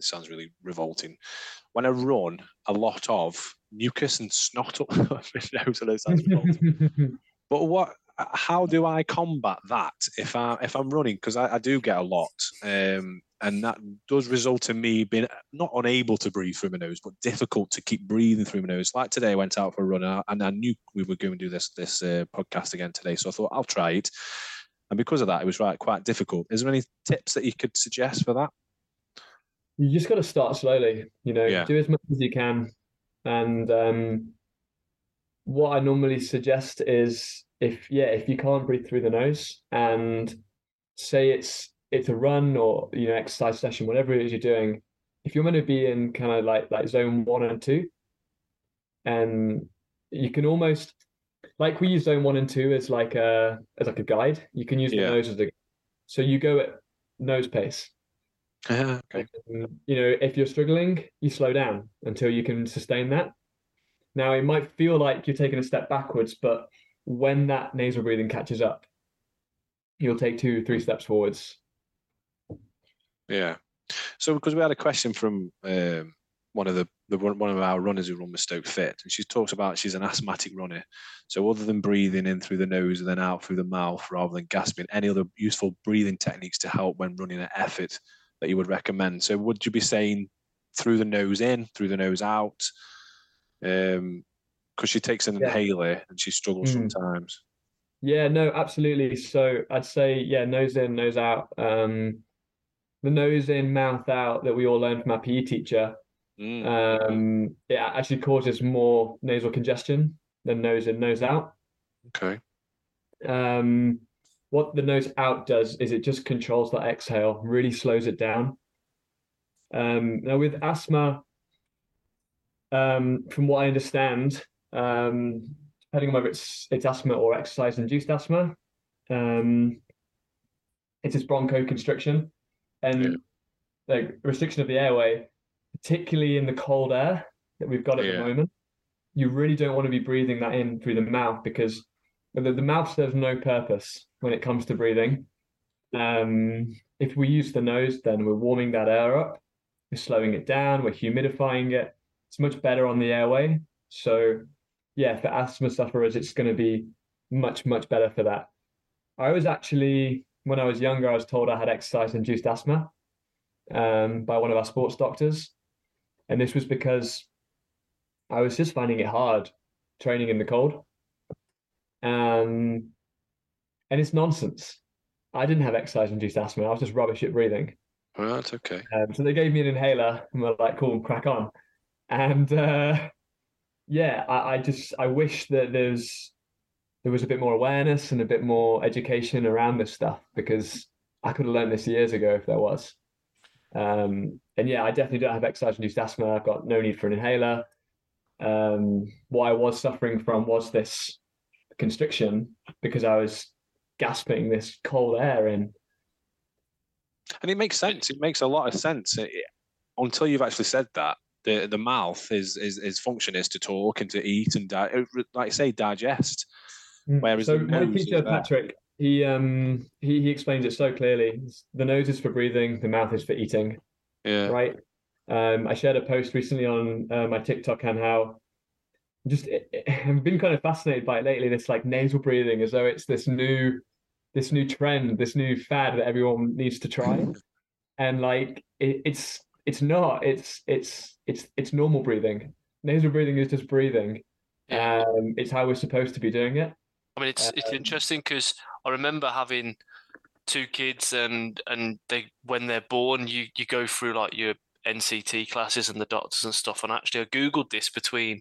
sounds really revolting. When I run, a lot of mucus and snot up my nose, I know it sounds revolting. But how do I combat that if I'm running? Because I do get a lot, and that does result in me being not unable to breathe through my nose, but difficult to keep breathing through my nose. Like today, I went out for a run, and I knew we were going to do this podcast again today, so I thought I'll try it. And because of that, it was quite difficult. Is there any tips that you could suggest for that? You just got to start slowly. Do as much as you can. And what I normally suggest is, if you can't breathe through the nose, and say it's a run or exercise session, whatever it is you're doing, if you're going to be in kind of like zone 1 and 2, and you can almost, like we use zone 1 and 2 as like a guide, you can use the nose as a guide. So you go at nose pace. Okay. And, if you're struggling, you slow down until you can sustain that. Now it might feel like you're taking a step backwards, but when that nasal breathing catches up, you'll take 2-3 steps forwards. Yeah. So because we had a question from one of our runners who run with Stoke Fit, and she talks about she's an asthmatic runner. So other than breathing in through the nose and then out through the mouth rather than gasping, any other useful breathing techniques to help when running an effort that you would recommend? So would you be saying through the nose in, through the nose out? Because she takes an inhaler and she struggles sometimes. Yeah, no, absolutely. So I'd say, nose in, nose out. The nose in, mouth out that we all learned from our PE teacher, it actually causes more nasal congestion than nose in, nose out. Okay. What the nose out does is it just controls that exhale, really slows it down. Now with asthma, from what I understand, depending on whether it's asthma or exercise-induced asthma, it is bronchoconstriction and restriction of the airway, particularly in the cold air that we've got at the moment. You really don't want to be breathing that in through the mouth because the mouth serves no purpose when it comes to breathing. If we use the nose, then we're warming that air up, We're slowing it down. We're humidifying it. It's much better on the airway. So yeah, for asthma sufferers, it's going to be much, much better for that. I was actually, when I was younger, I was told I had exercise-induced asthma by one of our sports doctors. And this was because I was just finding it hard training in the cold. And it's nonsense. I didn't have exercise-induced asthma. I was just rubbish at breathing. Well, that's okay. So they gave me an inhaler and were like, cool, crack on. And yeah, I wish that there was a bit more awareness and a bit more education around this stuff, because I could have learned this years ago if there was. And yeah, I definitely don't have exercise-induced asthma. I've got no need for an inhaler. What I was suffering from was this constriction because I was gasping this cold air in. And it makes sense. It makes a lot of sense. Until you've actually said that, the mouth is function is to talk and to eat and, like I say, digest. Whereas so Peter Patrick, he explains it so clearly. The nose is for breathing, the mouth is for eating. Yeah. Right. I shared a post recently on my TikTok on how I've been kind of fascinated by it lately. This like nasal breathing, as though it's this new trend, this new fad that everyone needs to try. And like it's not, it's normal breathing. Nasal breathing is just breathing. Yeah. It's how we're supposed to be doing it. I mean, it's interesting because I remember having two kids and they, when they're born, you go through like your NCT classes and the doctors and stuff. And actually I Googled this between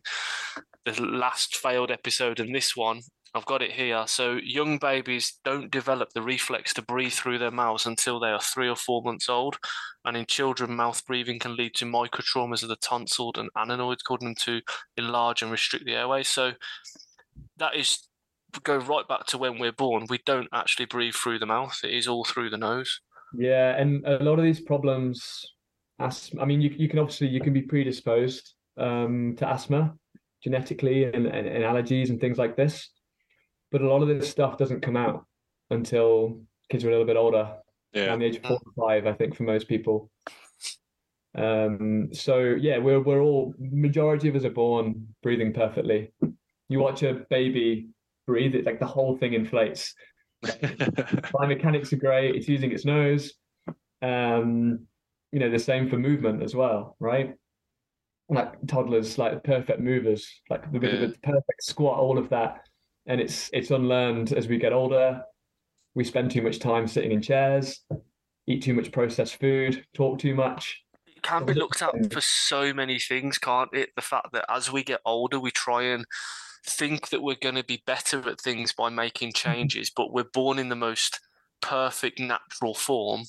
the last failed episode and this one. I've got it here. So young babies don't develop the reflex to breathe through their mouths until they are 3 or 4 months old. And in children, mouth breathing can lead to microtraumas of the tonsil and adenoids, causing them to enlarge and restrict the airway. So that is, go right back to when we're born. We don't actually breathe through the mouth. It is all through the nose. Yeah. And a lot of these problems, I mean, you can be predisposed to asthma genetically and allergies and things like this. But a lot of this stuff doesn't come out until kids are a little bit older. Yeah. Around the age of 4 or 5, I think, for most people. So yeah, we're all, majority of us are born breathing perfectly. You watch a baby breathe, it's like the whole thing inflates. Biomechanics are great. It's using its nose. You know, the same for movement as well, right? Like toddlers, like perfect movers, like the perfect squat, all of that. And it's unlearned as we get older. We spend too much time sitting in chairs, eat too much processed food, talk too much. It can be looked at for so many things, can't it? The fact that as we get older, we try and think that we're going to be better at things by making changes, but we're born in the most perfect natural form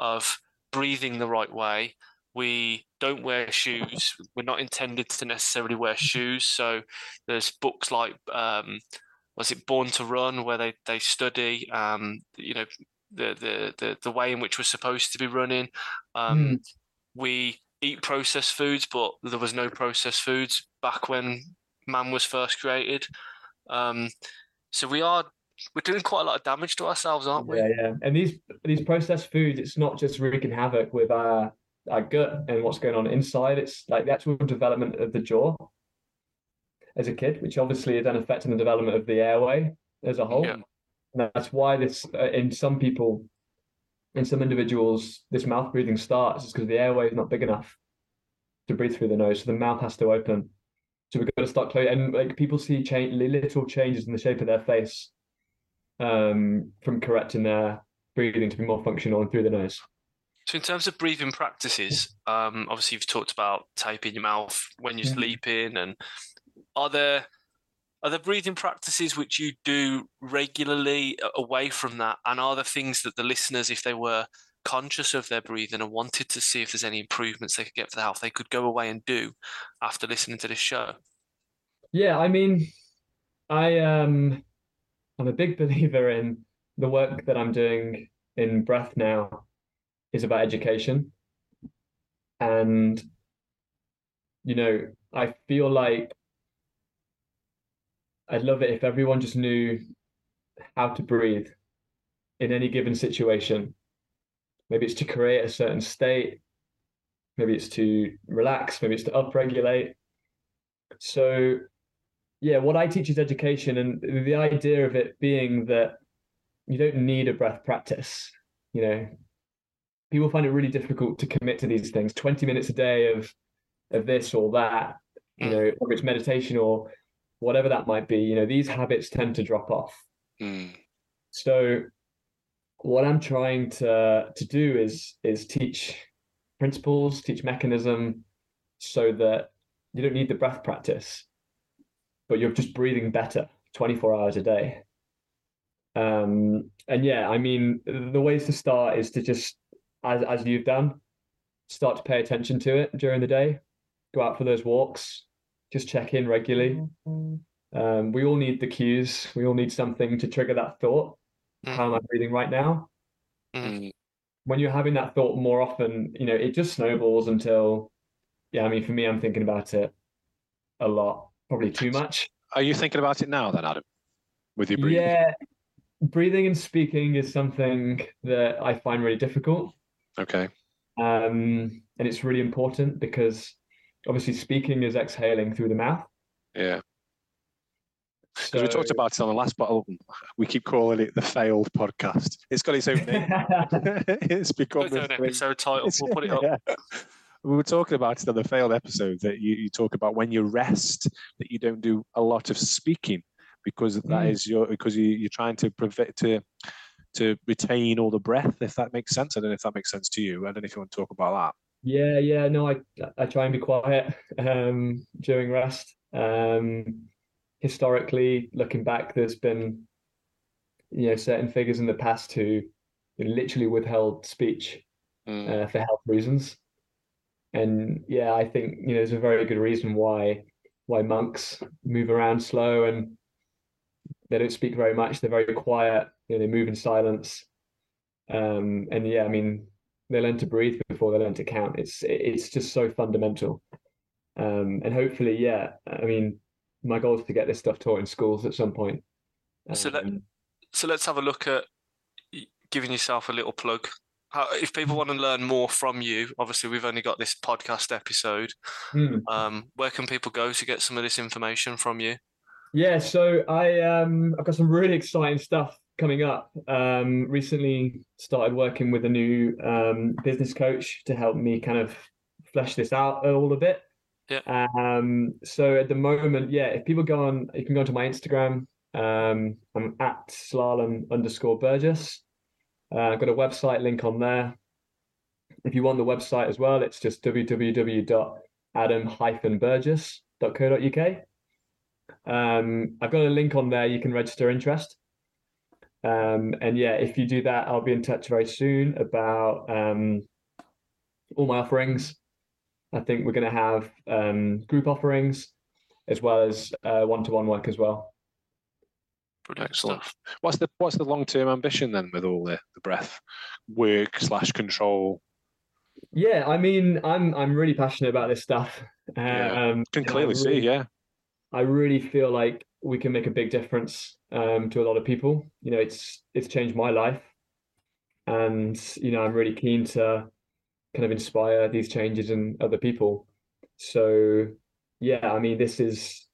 of breathing the right way. We don't wear shoes. We're not intended to necessarily wear shoes. So there's books like... was it Born to Run, where they study, you know, the way in which we're supposed to be running. We eat processed foods, but there was no processed foods back when man was first created. So we're doing quite a lot of damage to ourselves, aren't we? Yeah. And these processed foods, it's not just wreaking havoc with our gut and what's going on inside. It's like the actual development of the jaw as a kid, which obviously is then affecting the development of the airway as a whole. Yeah. And that's why this, in some individuals, this mouth breathing starts is because the airway is not big enough to breathe through the nose. So the mouth has to open. So we've got to start closing. And like people see little changes in the shape of their face from correcting their breathing to be more functional and through the nose. So in terms of breathing practices, obviously you've talked about taping your mouth when you're sleeping and... Are there breathing practices which you do regularly away from that? And are there things that the listeners, if they were conscious of their breathing and wanted to see if there's any improvements they could get for the health, they could go away and do after listening to this show? Yeah, I mean, I'm a big believer in the work that I'm doing in breath now is about education. And, you know, I feel like I'd love it if everyone just knew how to breathe in any given situation. Maybe it's to create a certain state. Maybe it's to relax. Maybe it's to upregulate. So, yeah, what I teach is education, and the idea of it being that you don't need a breath practice. You know, people find it really difficult to commit to these things. 20 minutes a day of this or that, you know, whether it's meditation or whatever that might be, you know, these habits tend to drop off. So what I'm trying to do is teach principles, teach mechanism, so that you don't need the breath practice, but you're just breathing better 24 hours a day. And yeah, I mean, the ways to start is to just, as you've done, start to pay attention to it during the day, go out for those walks, just check in regularly. We all need the cues. We all need something to trigger that thought. How am I breathing right now? When you're having that thought more often, you know, it just snowballs until, yeah, I mean, for me, I'm thinking about it a lot, probably too much. Are you thinking about it now then, Adam, with your breathing? Yeah. Breathing and speaking is something that I find really difficult. Okay. And it's really important because obviously speaking is exhaling through the mouth. Yeah. Because so, we talked about it on the last bottle, we keep calling it the failed podcast. It's got its own name. It's become an episode title. We'll put it up. Yeah. We were talking about it on the failed episode that you talk about when you rest, that you don't do a lot of speaking because that is your because you're trying to prevent to retain all the breath, if that makes sense. I don't know if that makes sense to you. I don't know if you want to talk about that. Yeah, no, I try and be quiet during rest. Historically, looking back, there's been, you know, certain figures in the past who literally withheld speech for health reasons. And yeah, I think, you know, there's a very good reason why monks move around slow and they don't speak very much. They're very quiet. You know, they move in silence. And yeah, I mean, they learn to breathe before they learn to count. It's just so fundamental. And hopefully, yeah, I mean, my goal is to get this stuff taught in schools at some point. So let's have a look at giving yourself a little plug. If people want to learn more from you, obviously we've only got this podcast episode. Where can people go to get some of this information from you? Yeah, so I've got some really exciting stuff coming up. Recently started working with a new business coach to help me kind of flesh this out all a bit. Yeah. So at the moment, yeah, if people go on, you can go to my Instagram. I'm at slalom_Burgess. I've got a website link on there. If you want the website as well, it's just www.adam-burgess.co.uk. I've got a link on there. You can register interest. And yeah, if you do that, I'll be in touch very soon about all my offerings. I think we're going to have group offerings as well as one-to-one work as well. Excellent. What's the long-term ambition then with all the breath work / control? Yeah, I mean, I'm really passionate about this stuff. Can clearly see. Yeah, I really feel like we can make a big difference to a lot of people. You know, it's changed my life, and you know, I'm really keen to kind of inspire these changes in other people. So yeah, I mean, this is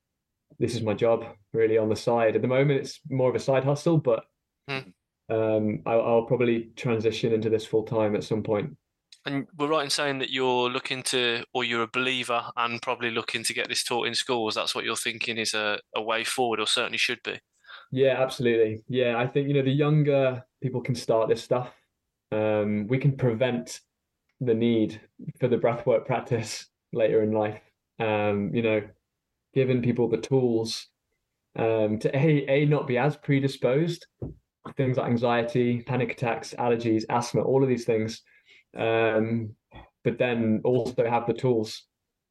my job really on the side. At the moment, it's more of a side hustle, but I'll probably transition into this full time at some point. And we're right in saying that you're looking to, or you're a believer and probably looking to get this taught in schools. That's what you're thinking is a way forward, or certainly should be. Yeah, absolutely. Yeah. I think, you know, the younger people can start this stuff, we can prevent the need for the breathwork practice later in life. You know, giving people the tools to a not be as predisposed, things like anxiety, panic attacks, allergies, asthma, all of these things, but then also have the tools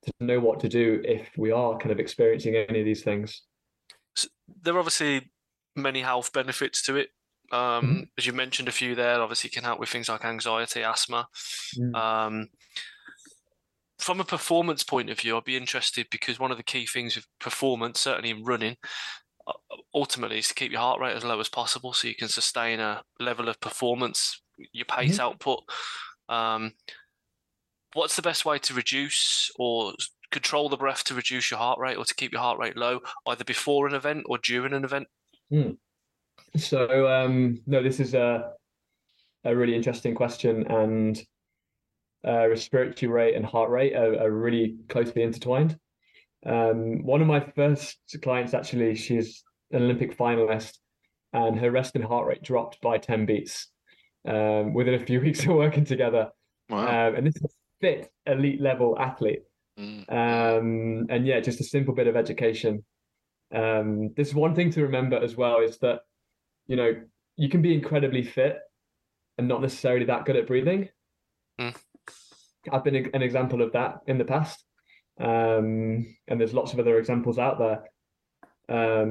to know what to do if we are kind of experiencing any of these things. So there are obviously many health benefits to it. As you mentioned a few there, obviously can help with things like anxiety, asthma. From a performance point of view, I'd be interested, because one of the key things with performance, certainly in running, ultimately is to keep your heart rate as low as possible so you can sustain a level of performance, your pace output. what's the best way to reduce or control the breath to reduce your heart rate or to keep your heart rate low, either before an event or during an event? So, no, this is a really interesting question, and respiratory rate and heart rate are really closely intertwined. One of my first clients, actually, she's an Olympic finalist, and her resting heart rate dropped by 10 beats within a few weeks of working together. Wow. And this is a fit, elite level athlete. And yeah, just a simple bit of education. There's one thing to remember as well is that, you know, you can be incredibly fit and not necessarily that good at breathing. I've been an example of that in the past. And there's lots of other examples out there. But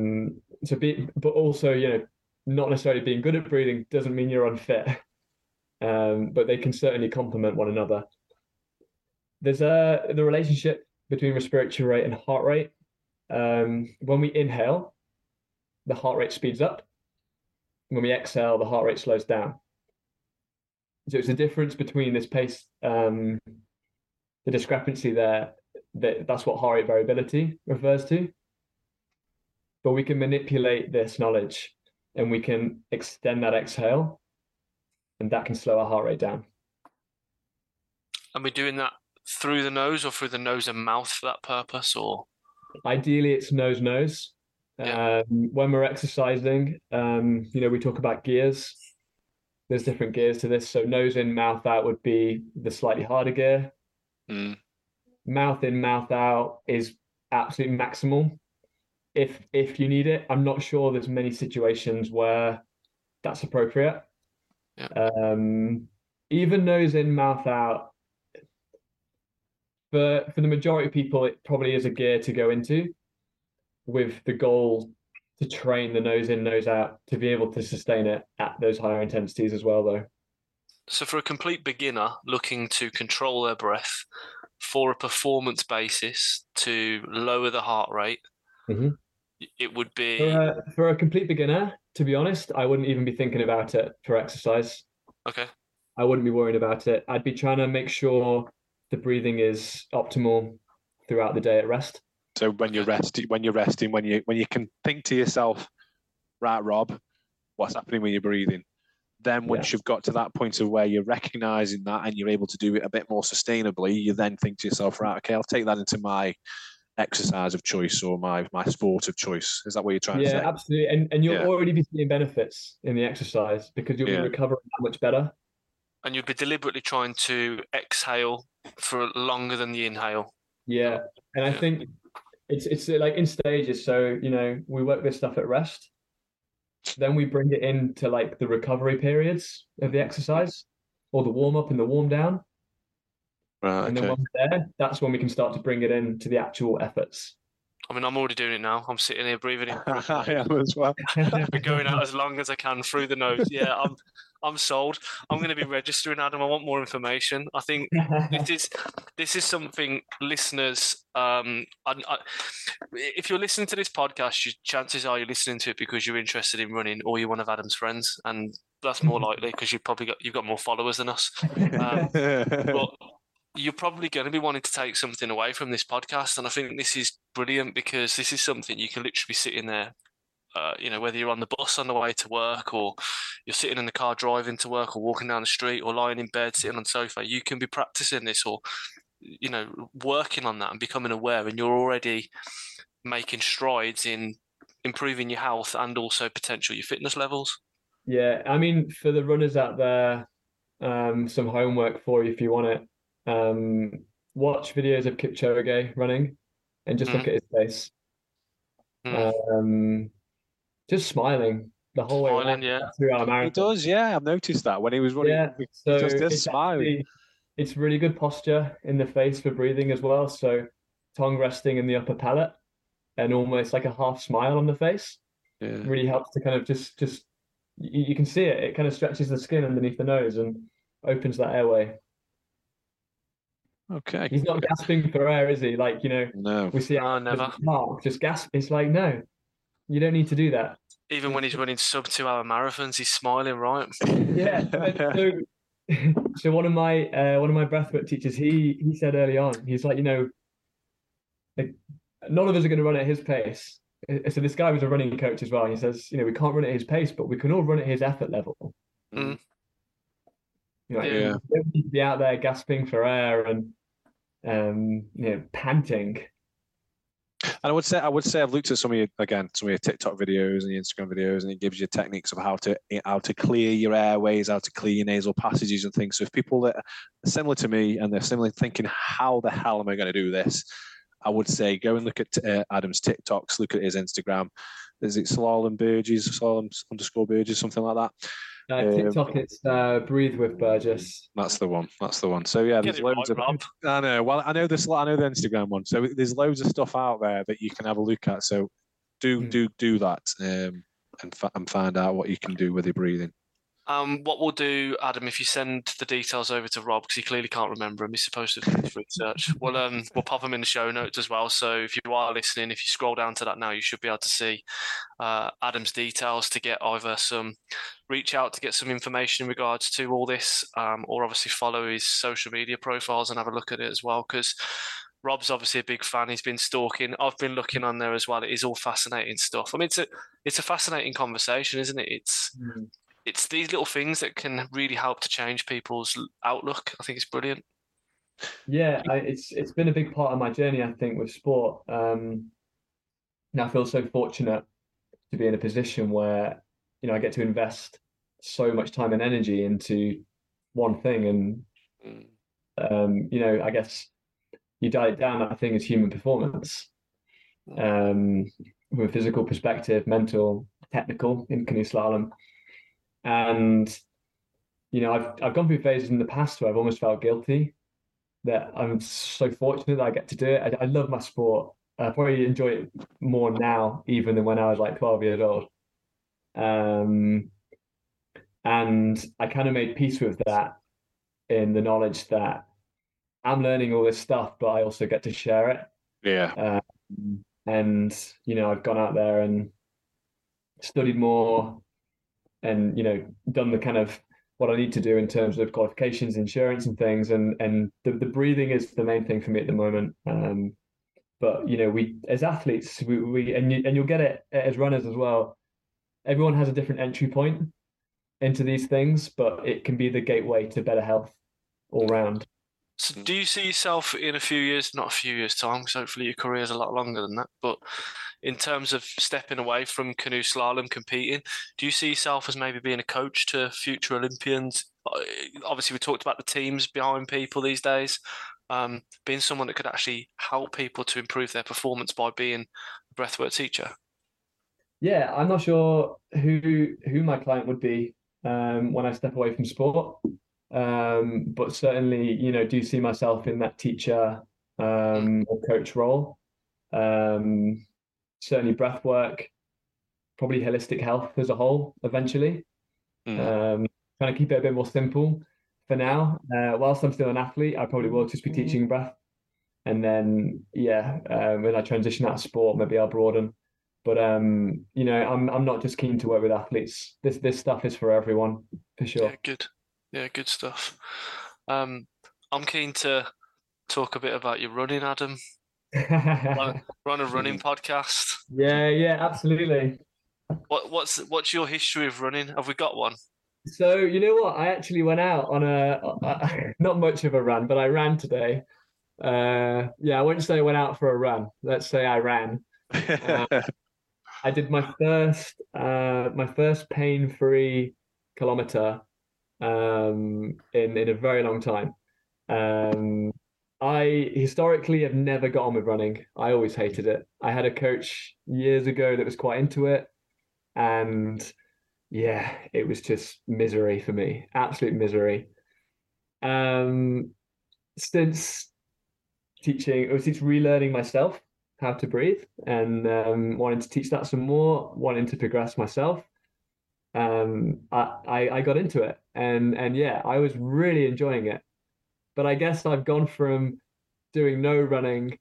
also, you know, not necessarily being good at breathing doesn't mean you're unfit. But they can certainly complement one another. There's the relationship between respiratory rate and heart rate. When we inhale, the heart rate speeds up. When we exhale, the heart rate slows down. So it's the difference between this pace, the discrepancy there, that's what heart rate variability refers to. But we can manipulate this knowledge, and we can extend that exhale, and that can slow our heart rate down. And we're doing that through the nose, or through the nose and mouth for that purpose, or? Ideally, it's nose-nose. Yeah. When we're exercising, you know, we talk about gears. There's different gears to this. So nose in, mouth out would be the slightly harder gear. Mouth in, mouth out is absolute maximal if you need it. I'm not sure there's many situations where that's appropriate. Yeah. Even nose in, mouth out, for the majority of people, it probably is a gear to go into with the goal to train the nose in, nose out to be able to sustain it at those higher intensities as well, though. So for a complete beginner looking to control their breath for a performance basis to lower the heart rate, it would be... for a complete beginner, to be honest, I wouldn't even be thinking about it for exercise. Okay. I wouldn't be worrying about it. I'd be trying to make sure the breathing is optimal throughout the day at rest. So when you're resting, when you can think to yourself, right, Rob, what's happening when you're breathing? Then once you've got to that point of where you're recognizing that and you're able to do it a bit more sustainably, you then think to yourself, right, okay, I'll take that into my exercise of choice or my sport of choice. Is that what you're trying to say? Yeah, absolutely. And you'll already be seeing benefits in the exercise because you'll be recovering that much better. And you'll be deliberately trying to exhale for longer than the inhale. Yeah. And I think it's like in stages. So, you know, we work this stuff at rest. Then we bring it into like the recovery periods of the exercise or the warm up and the warm down. Right, and then once there, that's when we can start to bring it in to the actual efforts. I mean, I'm already doing it now. I'm sitting here breathing in. I am as well. I've been going out as long as I can through the nose. Yeah, I'm sold. I'm going to be registering, Adam. I want more information. I think this is something listeners. If you're listening to this podcast, chances are you're listening to it because you're interested in running, or you're one of Adam's friends, and that's more likely because you've got more followers than us. But you're probably going to be wanting to take something away from this podcast, and I think this is brilliant because this is something you can literally sit in there. You know, whether you're on the bus on the way to work, or you're sitting in the car driving to work, or walking down the street, or lying in bed, sitting on the sofa, you can be practicing this, or, you know, working on that and becoming aware, and you're already making strides in improving your health and also potential your fitness levels. Yeah, I mean, for the runners out there, some homework for you if you want it. Watch videos of Kipchoge running and just look at his face. Just smiling the whole way around through our marathon. He does, I've noticed that when he was running. Yeah, so just smiling. It's really good posture in the face for breathing as well. So tongue resting in the upper palate and almost like a half smile on the face. Yeah. It really helps to kind of just you can see it. It kind of stretches the skin underneath the nose and opens that airway. Okay. He's not gasping for air, is he? Like, you know, we see never. Just gasp. It's like, no. You don't need to do that. Even when he's running sub 2-hour marathons, he's smiling, right? Yeah. So So one of my breathwork teachers, he said early on, he's like, you know, like, none of us are going to run at his pace. So this guy was a running coach as well. And he says, you know, we can't run at his pace, but we can all run at his effort level. Mm. You know, like, yeah. You don't need to be out there gasping for air and you know, panting. And I would say I've looked at some of your TikTok videos and your Instagram videos, and it gives you techniques of how to clear your airways, how to clear your nasal passages and things. So if people that are similar to me and they're similarly thinking, how the hell am I going to do this? I would say go and look at Adam's TikToks, look at his Instagram. Is it /Burgess, something like that? TikTok, it's Breathe with Burgess. That's the one. So yeah, there's loads of. I know. Well, I know the Instagram one. So there's loads of stuff out there that you can have a look at. So do that and find out what you can do with your breathing. What we'll do, Adam, if you send the details over to Rob, because he clearly can't remember him, he's supposed to do his research. We'll pop him in the show notes as well. So if you are listening, if you scroll down to that now, you should be able to see Adam's details to get either some reach out to get some information in regards to all this, or obviously follow his social media profiles and have a look at it as well, because Rob's obviously a big fan. He's been stalking. I've been looking on there as well. It is all fascinating stuff. I mean, it's a fascinating conversation, isn't it? It's these little things that can really help to change people's outlook. I think it's brilliant. Yeah, it's been a big part of my journey, I think, with sport. And I feel so fortunate to be in a position where, you know, I get to invest so much time and energy into one thing. And, you know, I guess you dial it down, that thing is human performance. From a physical perspective, mental, technical, in canoe slalom. And, you know, I've gone through phases in the past where I've almost felt guilty that I'm so fortunate that I get to do it. I love my sport. I probably enjoy it more now even than when I was like 12 years old. And I kind of made peace with that in the knowledge that I'm learning all this stuff, but I also get to share it. Yeah. And, you know, I've gone out there and studied more, and, you know, done the kind of what I need to do in terms of qualifications, insurance and things. And the breathing is the main thing for me at the moment. But, you know, we as athletes, we and you'll get it as runners as well. Everyone has a different entry point into these things, but it can be the gateway to better health all round. So do you see yourself in a few years, not a few years time, because hopefully your career is a lot longer than that, but in terms of stepping away from canoe slalom competing, do you see yourself as maybe being a coach to future Olympians? Obviously, we talked about the teams behind people these days, being someone that could actually help people to improve their performance by being a breathwork teacher. Yeah, I'm not sure who my client would be when I step away from sport. But certainly, you know, do see myself in that teacher or coach role. Certainly breath work, probably holistic health as a whole eventually. Trying to keep it a bit more simple for now. Whilst I'm still an athlete, I probably will just be teaching breath. And then, yeah, when I transition out of sport, maybe I'll broaden. But, you know, I'm not just keen to work with athletes. This stuff is for everyone, for sure. Yeah, good. Yeah, good stuff. I'm keen to talk a bit about your running, Adam. We're on a running podcast. Yeah, absolutely. What's your history of running? Have we got one? So you know what? I actually went out on a not much of a run, but I ran today. I wouldn't say I went out for a run. Let's say I ran. I did my first pain-free kilometer in a very long time. I historically have never got on with running. I always hated it. I had a coach years ago that was quite into it, and yeah, it was just misery for me, absolute misery. Since relearning myself how to breathe and wanting to teach that some more, wanting to progress myself, I got into it, and yeah, I was really enjoying it. But I guess I've gone from doing no running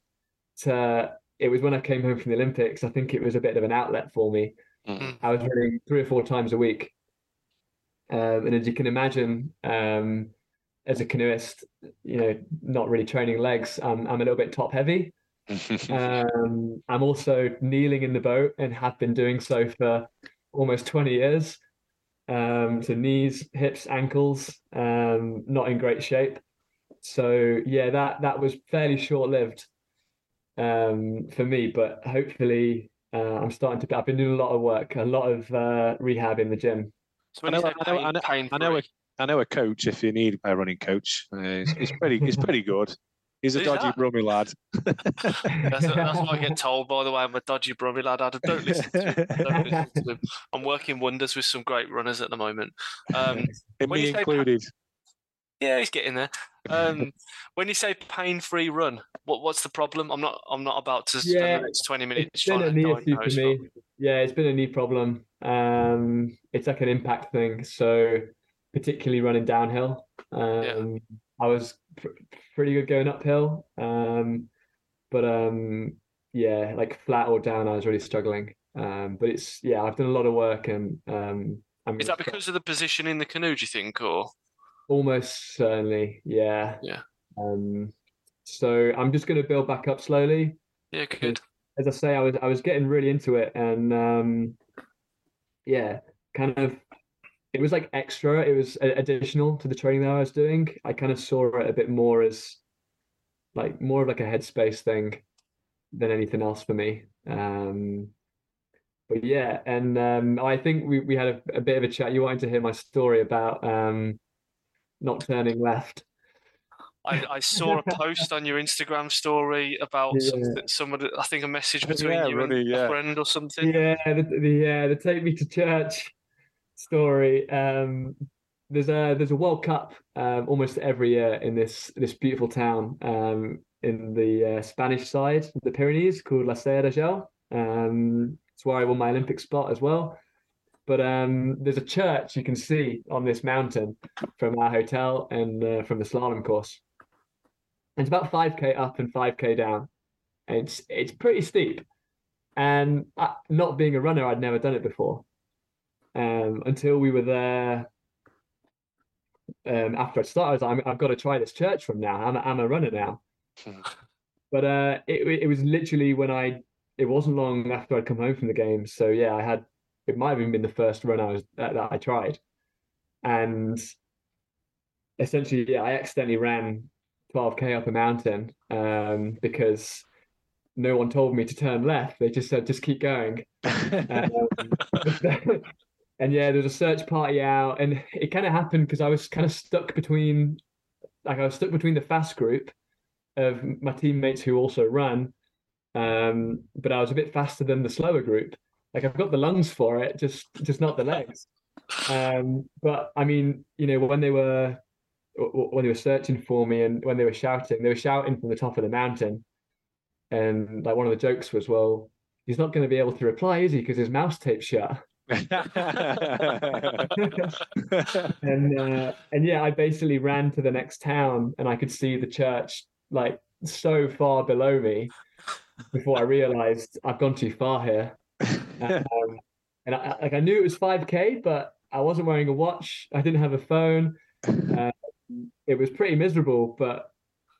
to, it was when I came home from the Olympics, I think it was a bit of an outlet for me. I was running 3 or 4 times a week. And as you can imagine, as a canoeist, you know, not really training legs, I'm a little bit top heavy. I'm also kneeling in the boat and have been doing so for almost 20 years. So knees, hips, ankles, not in great shape. So yeah, that was fairly short-lived for me, but hopefully I'm starting to. I've been doing a lot of work, a lot of rehab in the gym. So I know a coach if you need a running coach. It's pretty good. He's a dodgy brummy lad. That's what I get told, by the way. I'm a dodgy brummy lad. I don't listen to him. I'm working wonders with some great runners at the moment. Me included. Yeah, he's getting there. When you say pain-free run, what's the problem? I'm not about to spend the next 20 minutes. It's been a knee issue for me. Yeah, it's been a knee problem. It's like an impact thing. So particularly running downhill. I was pretty good going uphill. But like flat or down, I was really struggling. But it's, I've done a lot of work. And is that because of the position in the canoe, do you think, or? Almost certainly, yeah. Yeah. So I'm just going to build back up slowly. Yeah, good. As I say, I was getting really into it, and kind of, it was like extra. It was additional to the training that I was doing. I kind of saw it a bit more as like more of like a headspace thing than anything else for me. But yeah, and I think we had a bit of a chat. You wanted to hear my story about not turning left. I saw a post on your Instagram story about somebody, I think a message between you really, and a friend or something. Yeah, the take me to church story. There's a World Cup almost every year in this beautiful town in the Spanish side of the Pyrenees called La Cera. It's where I won my Olympic spot as well. But there's a church you can see on this mountain from our hotel and from the slalom course. And it's about 5K up and 5K down. And it's pretty steep. And not being a runner, I'd never done it before. Until we were there, after I started, I was like, I've got to try this church from now. I'm a runner now. But it was literally it wasn't long after I'd come home from the games. So yeah, it might have even been the first run that I tried. And essentially, I accidentally ran 12K up a mountain because no one told me to turn left. They just said, just keep going. And there's a search party out. And it kind of happened because I was kind of stuck between the fast group of my teammates who also ran. But I was a bit faster than the slower group. Like, I've got the lungs for it, just not the legs. But I mean, you know, when they were searching for me and when they were shouting from the top of the mountain. And like, one of the jokes was, well, he's not going to be able to reply, is he? Because his mouth's taped shut. And I basically ran to the next town and I could see the church like so far below me before I realized I've gone too far here. And I knew it was 5K, but I wasn't wearing a watch. I didn't have a phone. It was pretty miserable, but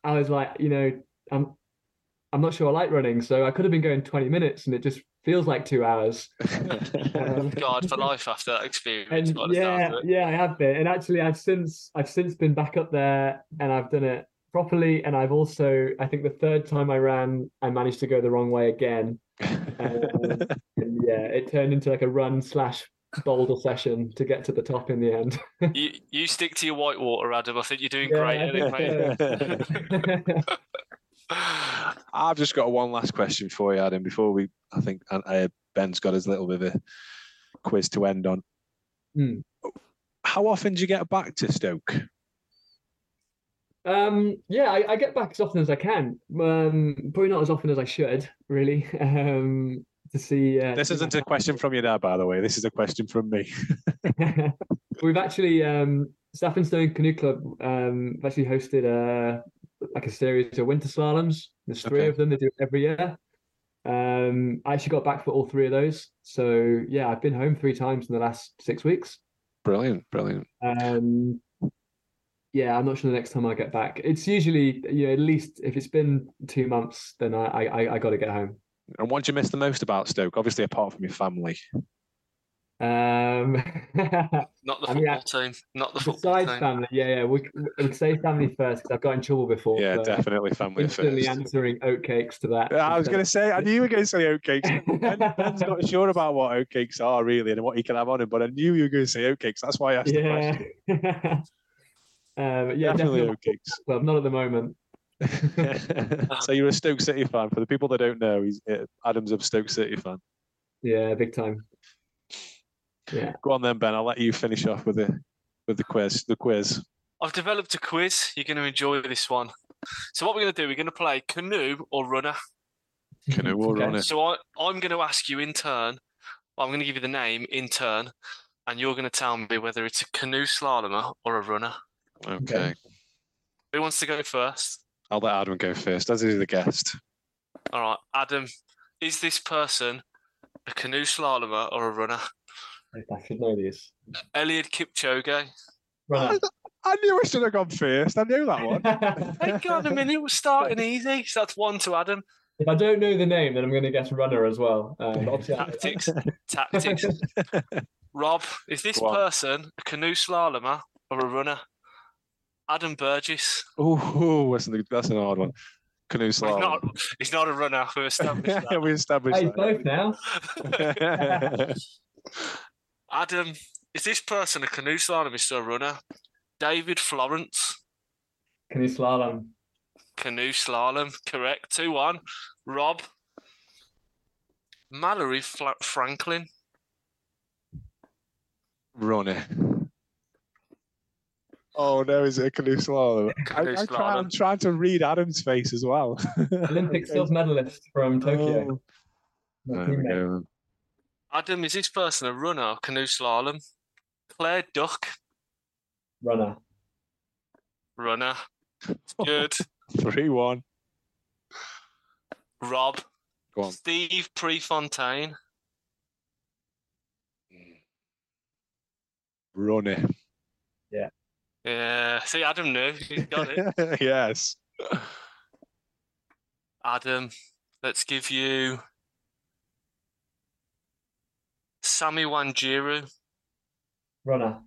I was like, you know, I'm not sure I like running, so I could have been going 20 minutes, and it just feels like 2 hours. Guard for life after that experience. And I have been, and actually, I've since been back up there, and I've done it properly, and I've also, I think the third time I ran, I managed to go the wrong way again. It turned into like a run/boulder session to get to the top in the end. you stick to your whitewater, Adam. I think you're doing great. I've just got one last question for you, Adam, before we, I think Ben's got his little bit of a quiz to end on. How often do you get back to Stoke? I get back as often as I can. Probably not as often as I should, really. To see. This isn't a question from your dad, by the way. This is a question from me. We've actually Staffs and Stone Canoe Club have actually hosted a series of winter slaloms. There's three of them. They do it every year. I actually got back for all three of those. So yeah, I've been home 3 times in the last 6 weeks. Brilliant, brilliant. Yeah, I'm not sure the next time I get back. It's usually, you know, at least if it's been 2 months, then I got to get home. And what did you miss the most about Stoke? Obviously, apart from your family. Not the football team. Family, yeah. We say family first because I've got in trouble before. Yeah, definitely family instantly first. Answering oatcakes to that. I was going to say, I knew you were going to say oatcakes. Ben's not sure about what oatcakes are really and what he can have on him, but I knew you were going to say oatcakes. That's why I asked the question. Yeah, definitely oatcakes. Well, not at the moment. So you're a Stoke City fan. For the people that don't know, Adam's a Stoke City fan. Yeah, big time. Yeah. Go on then, Ben. I'll let you finish off with the quiz. I've developed a quiz. You're going to enjoy this one. So what we're going to do, we're going to play canoe or runner. Canoe or runner. So I'm going to ask you in turn. I'm going to give you the name in turn, and you're going to tell me whether it's a canoe slalomer or a runner. Okay. Who wants to go first? I'll let Adam go first, as is the guest. All right, Adam. Is this person a canoe slalomer or a runner? I should know this. Eliud Kipchoge. Right. I knew I should have gone first. I knew that one. Hang on a minute, we're starting easy. So that's one to Adam. If I don't know the name, then I'm going to guess runner as well. Tactics. Tactics. Rob, is this person a canoe slalomer or a runner? Adam Burgess. Oh, that's an odd one. Canoe slalom. He's not a runner. We've established that. We established that. Both now. Adam, is this person a canoe slalomist or a runner? David Florence. Canoe slalom. Canoe slalom, correct. 2-1. Rob. Mallory Franklin. Runner. Oh no, is it a canoe slalom? I'm trying to read Adam's face as well. Olympic silver medalist from Tokyo. There we go. Adam, is this person a runner or canoe slalom? Claire Duck. Runner. Runner. Good. 3-1. Rob. Go on. Steve Prefontaine. Runner. Yeah. Yeah. See, Adam knew. He's got it. Yes. Adam, let's give you... Sammy Wanjiru. Runner.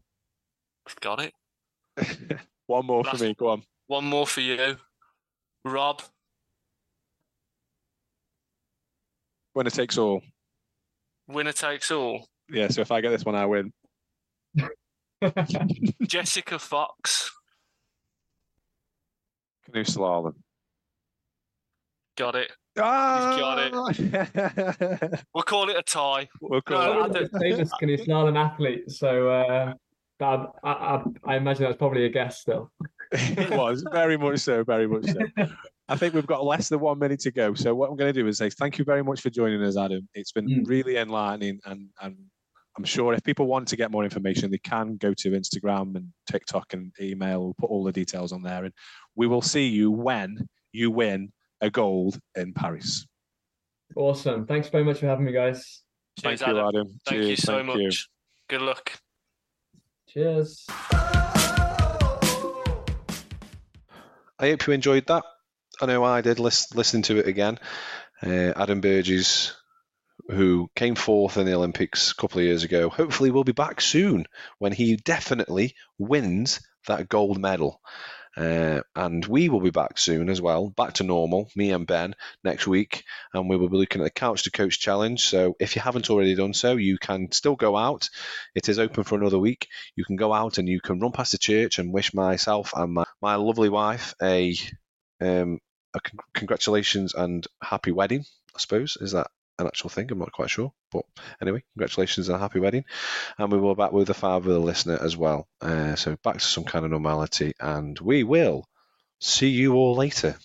I've got it. One more for me, go on. One more for you. Rob. Winner takes all. Winner takes all. Yeah, so if I get this one, I win. Jessica Fox. Canoe slalom. Got it. Oh! He's got it. We'll call it a tie. He's a slalom athlete, so I imagine that's probably a guess still. It was, very much so, very much so. I think we've got less than 1 minute to go, so what I'm going to do is say thank you very much for joining us, Adam. It's been really enlightening, and I'm sure if people want to get more information, they can go to Instagram and TikTok and email. We'll put all the details on there, and we will see you when you win a gold in Paris. Awesome. Thanks very much for having me, guys. Cheers, Thank you, Adam. Thank Cheers. You so Thank much. You. Good luck. Cheers. I hope you enjoyed that. I know I did. Listen to it again. Adam Burgess, who came fourth in the Olympics a couple of years ago, hopefully will be back soon when he definitely wins that gold medal. And we will be back soon as well, back to normal, me and Ben, next week, and we will be looking at the Couch to Coach Challenge. So if you haven't already done so, you can still go out. It is open for another week. You can go out and you can run past the church and wish myself and my lovely wife a congratulations and happy wedding, I suppose. Is that an actual thing? I'm not quite sure, but anyway, congratulations and a happy wedding, and we will back with the fabulous listener as well, so back to some kind of normality, and we will see you all later.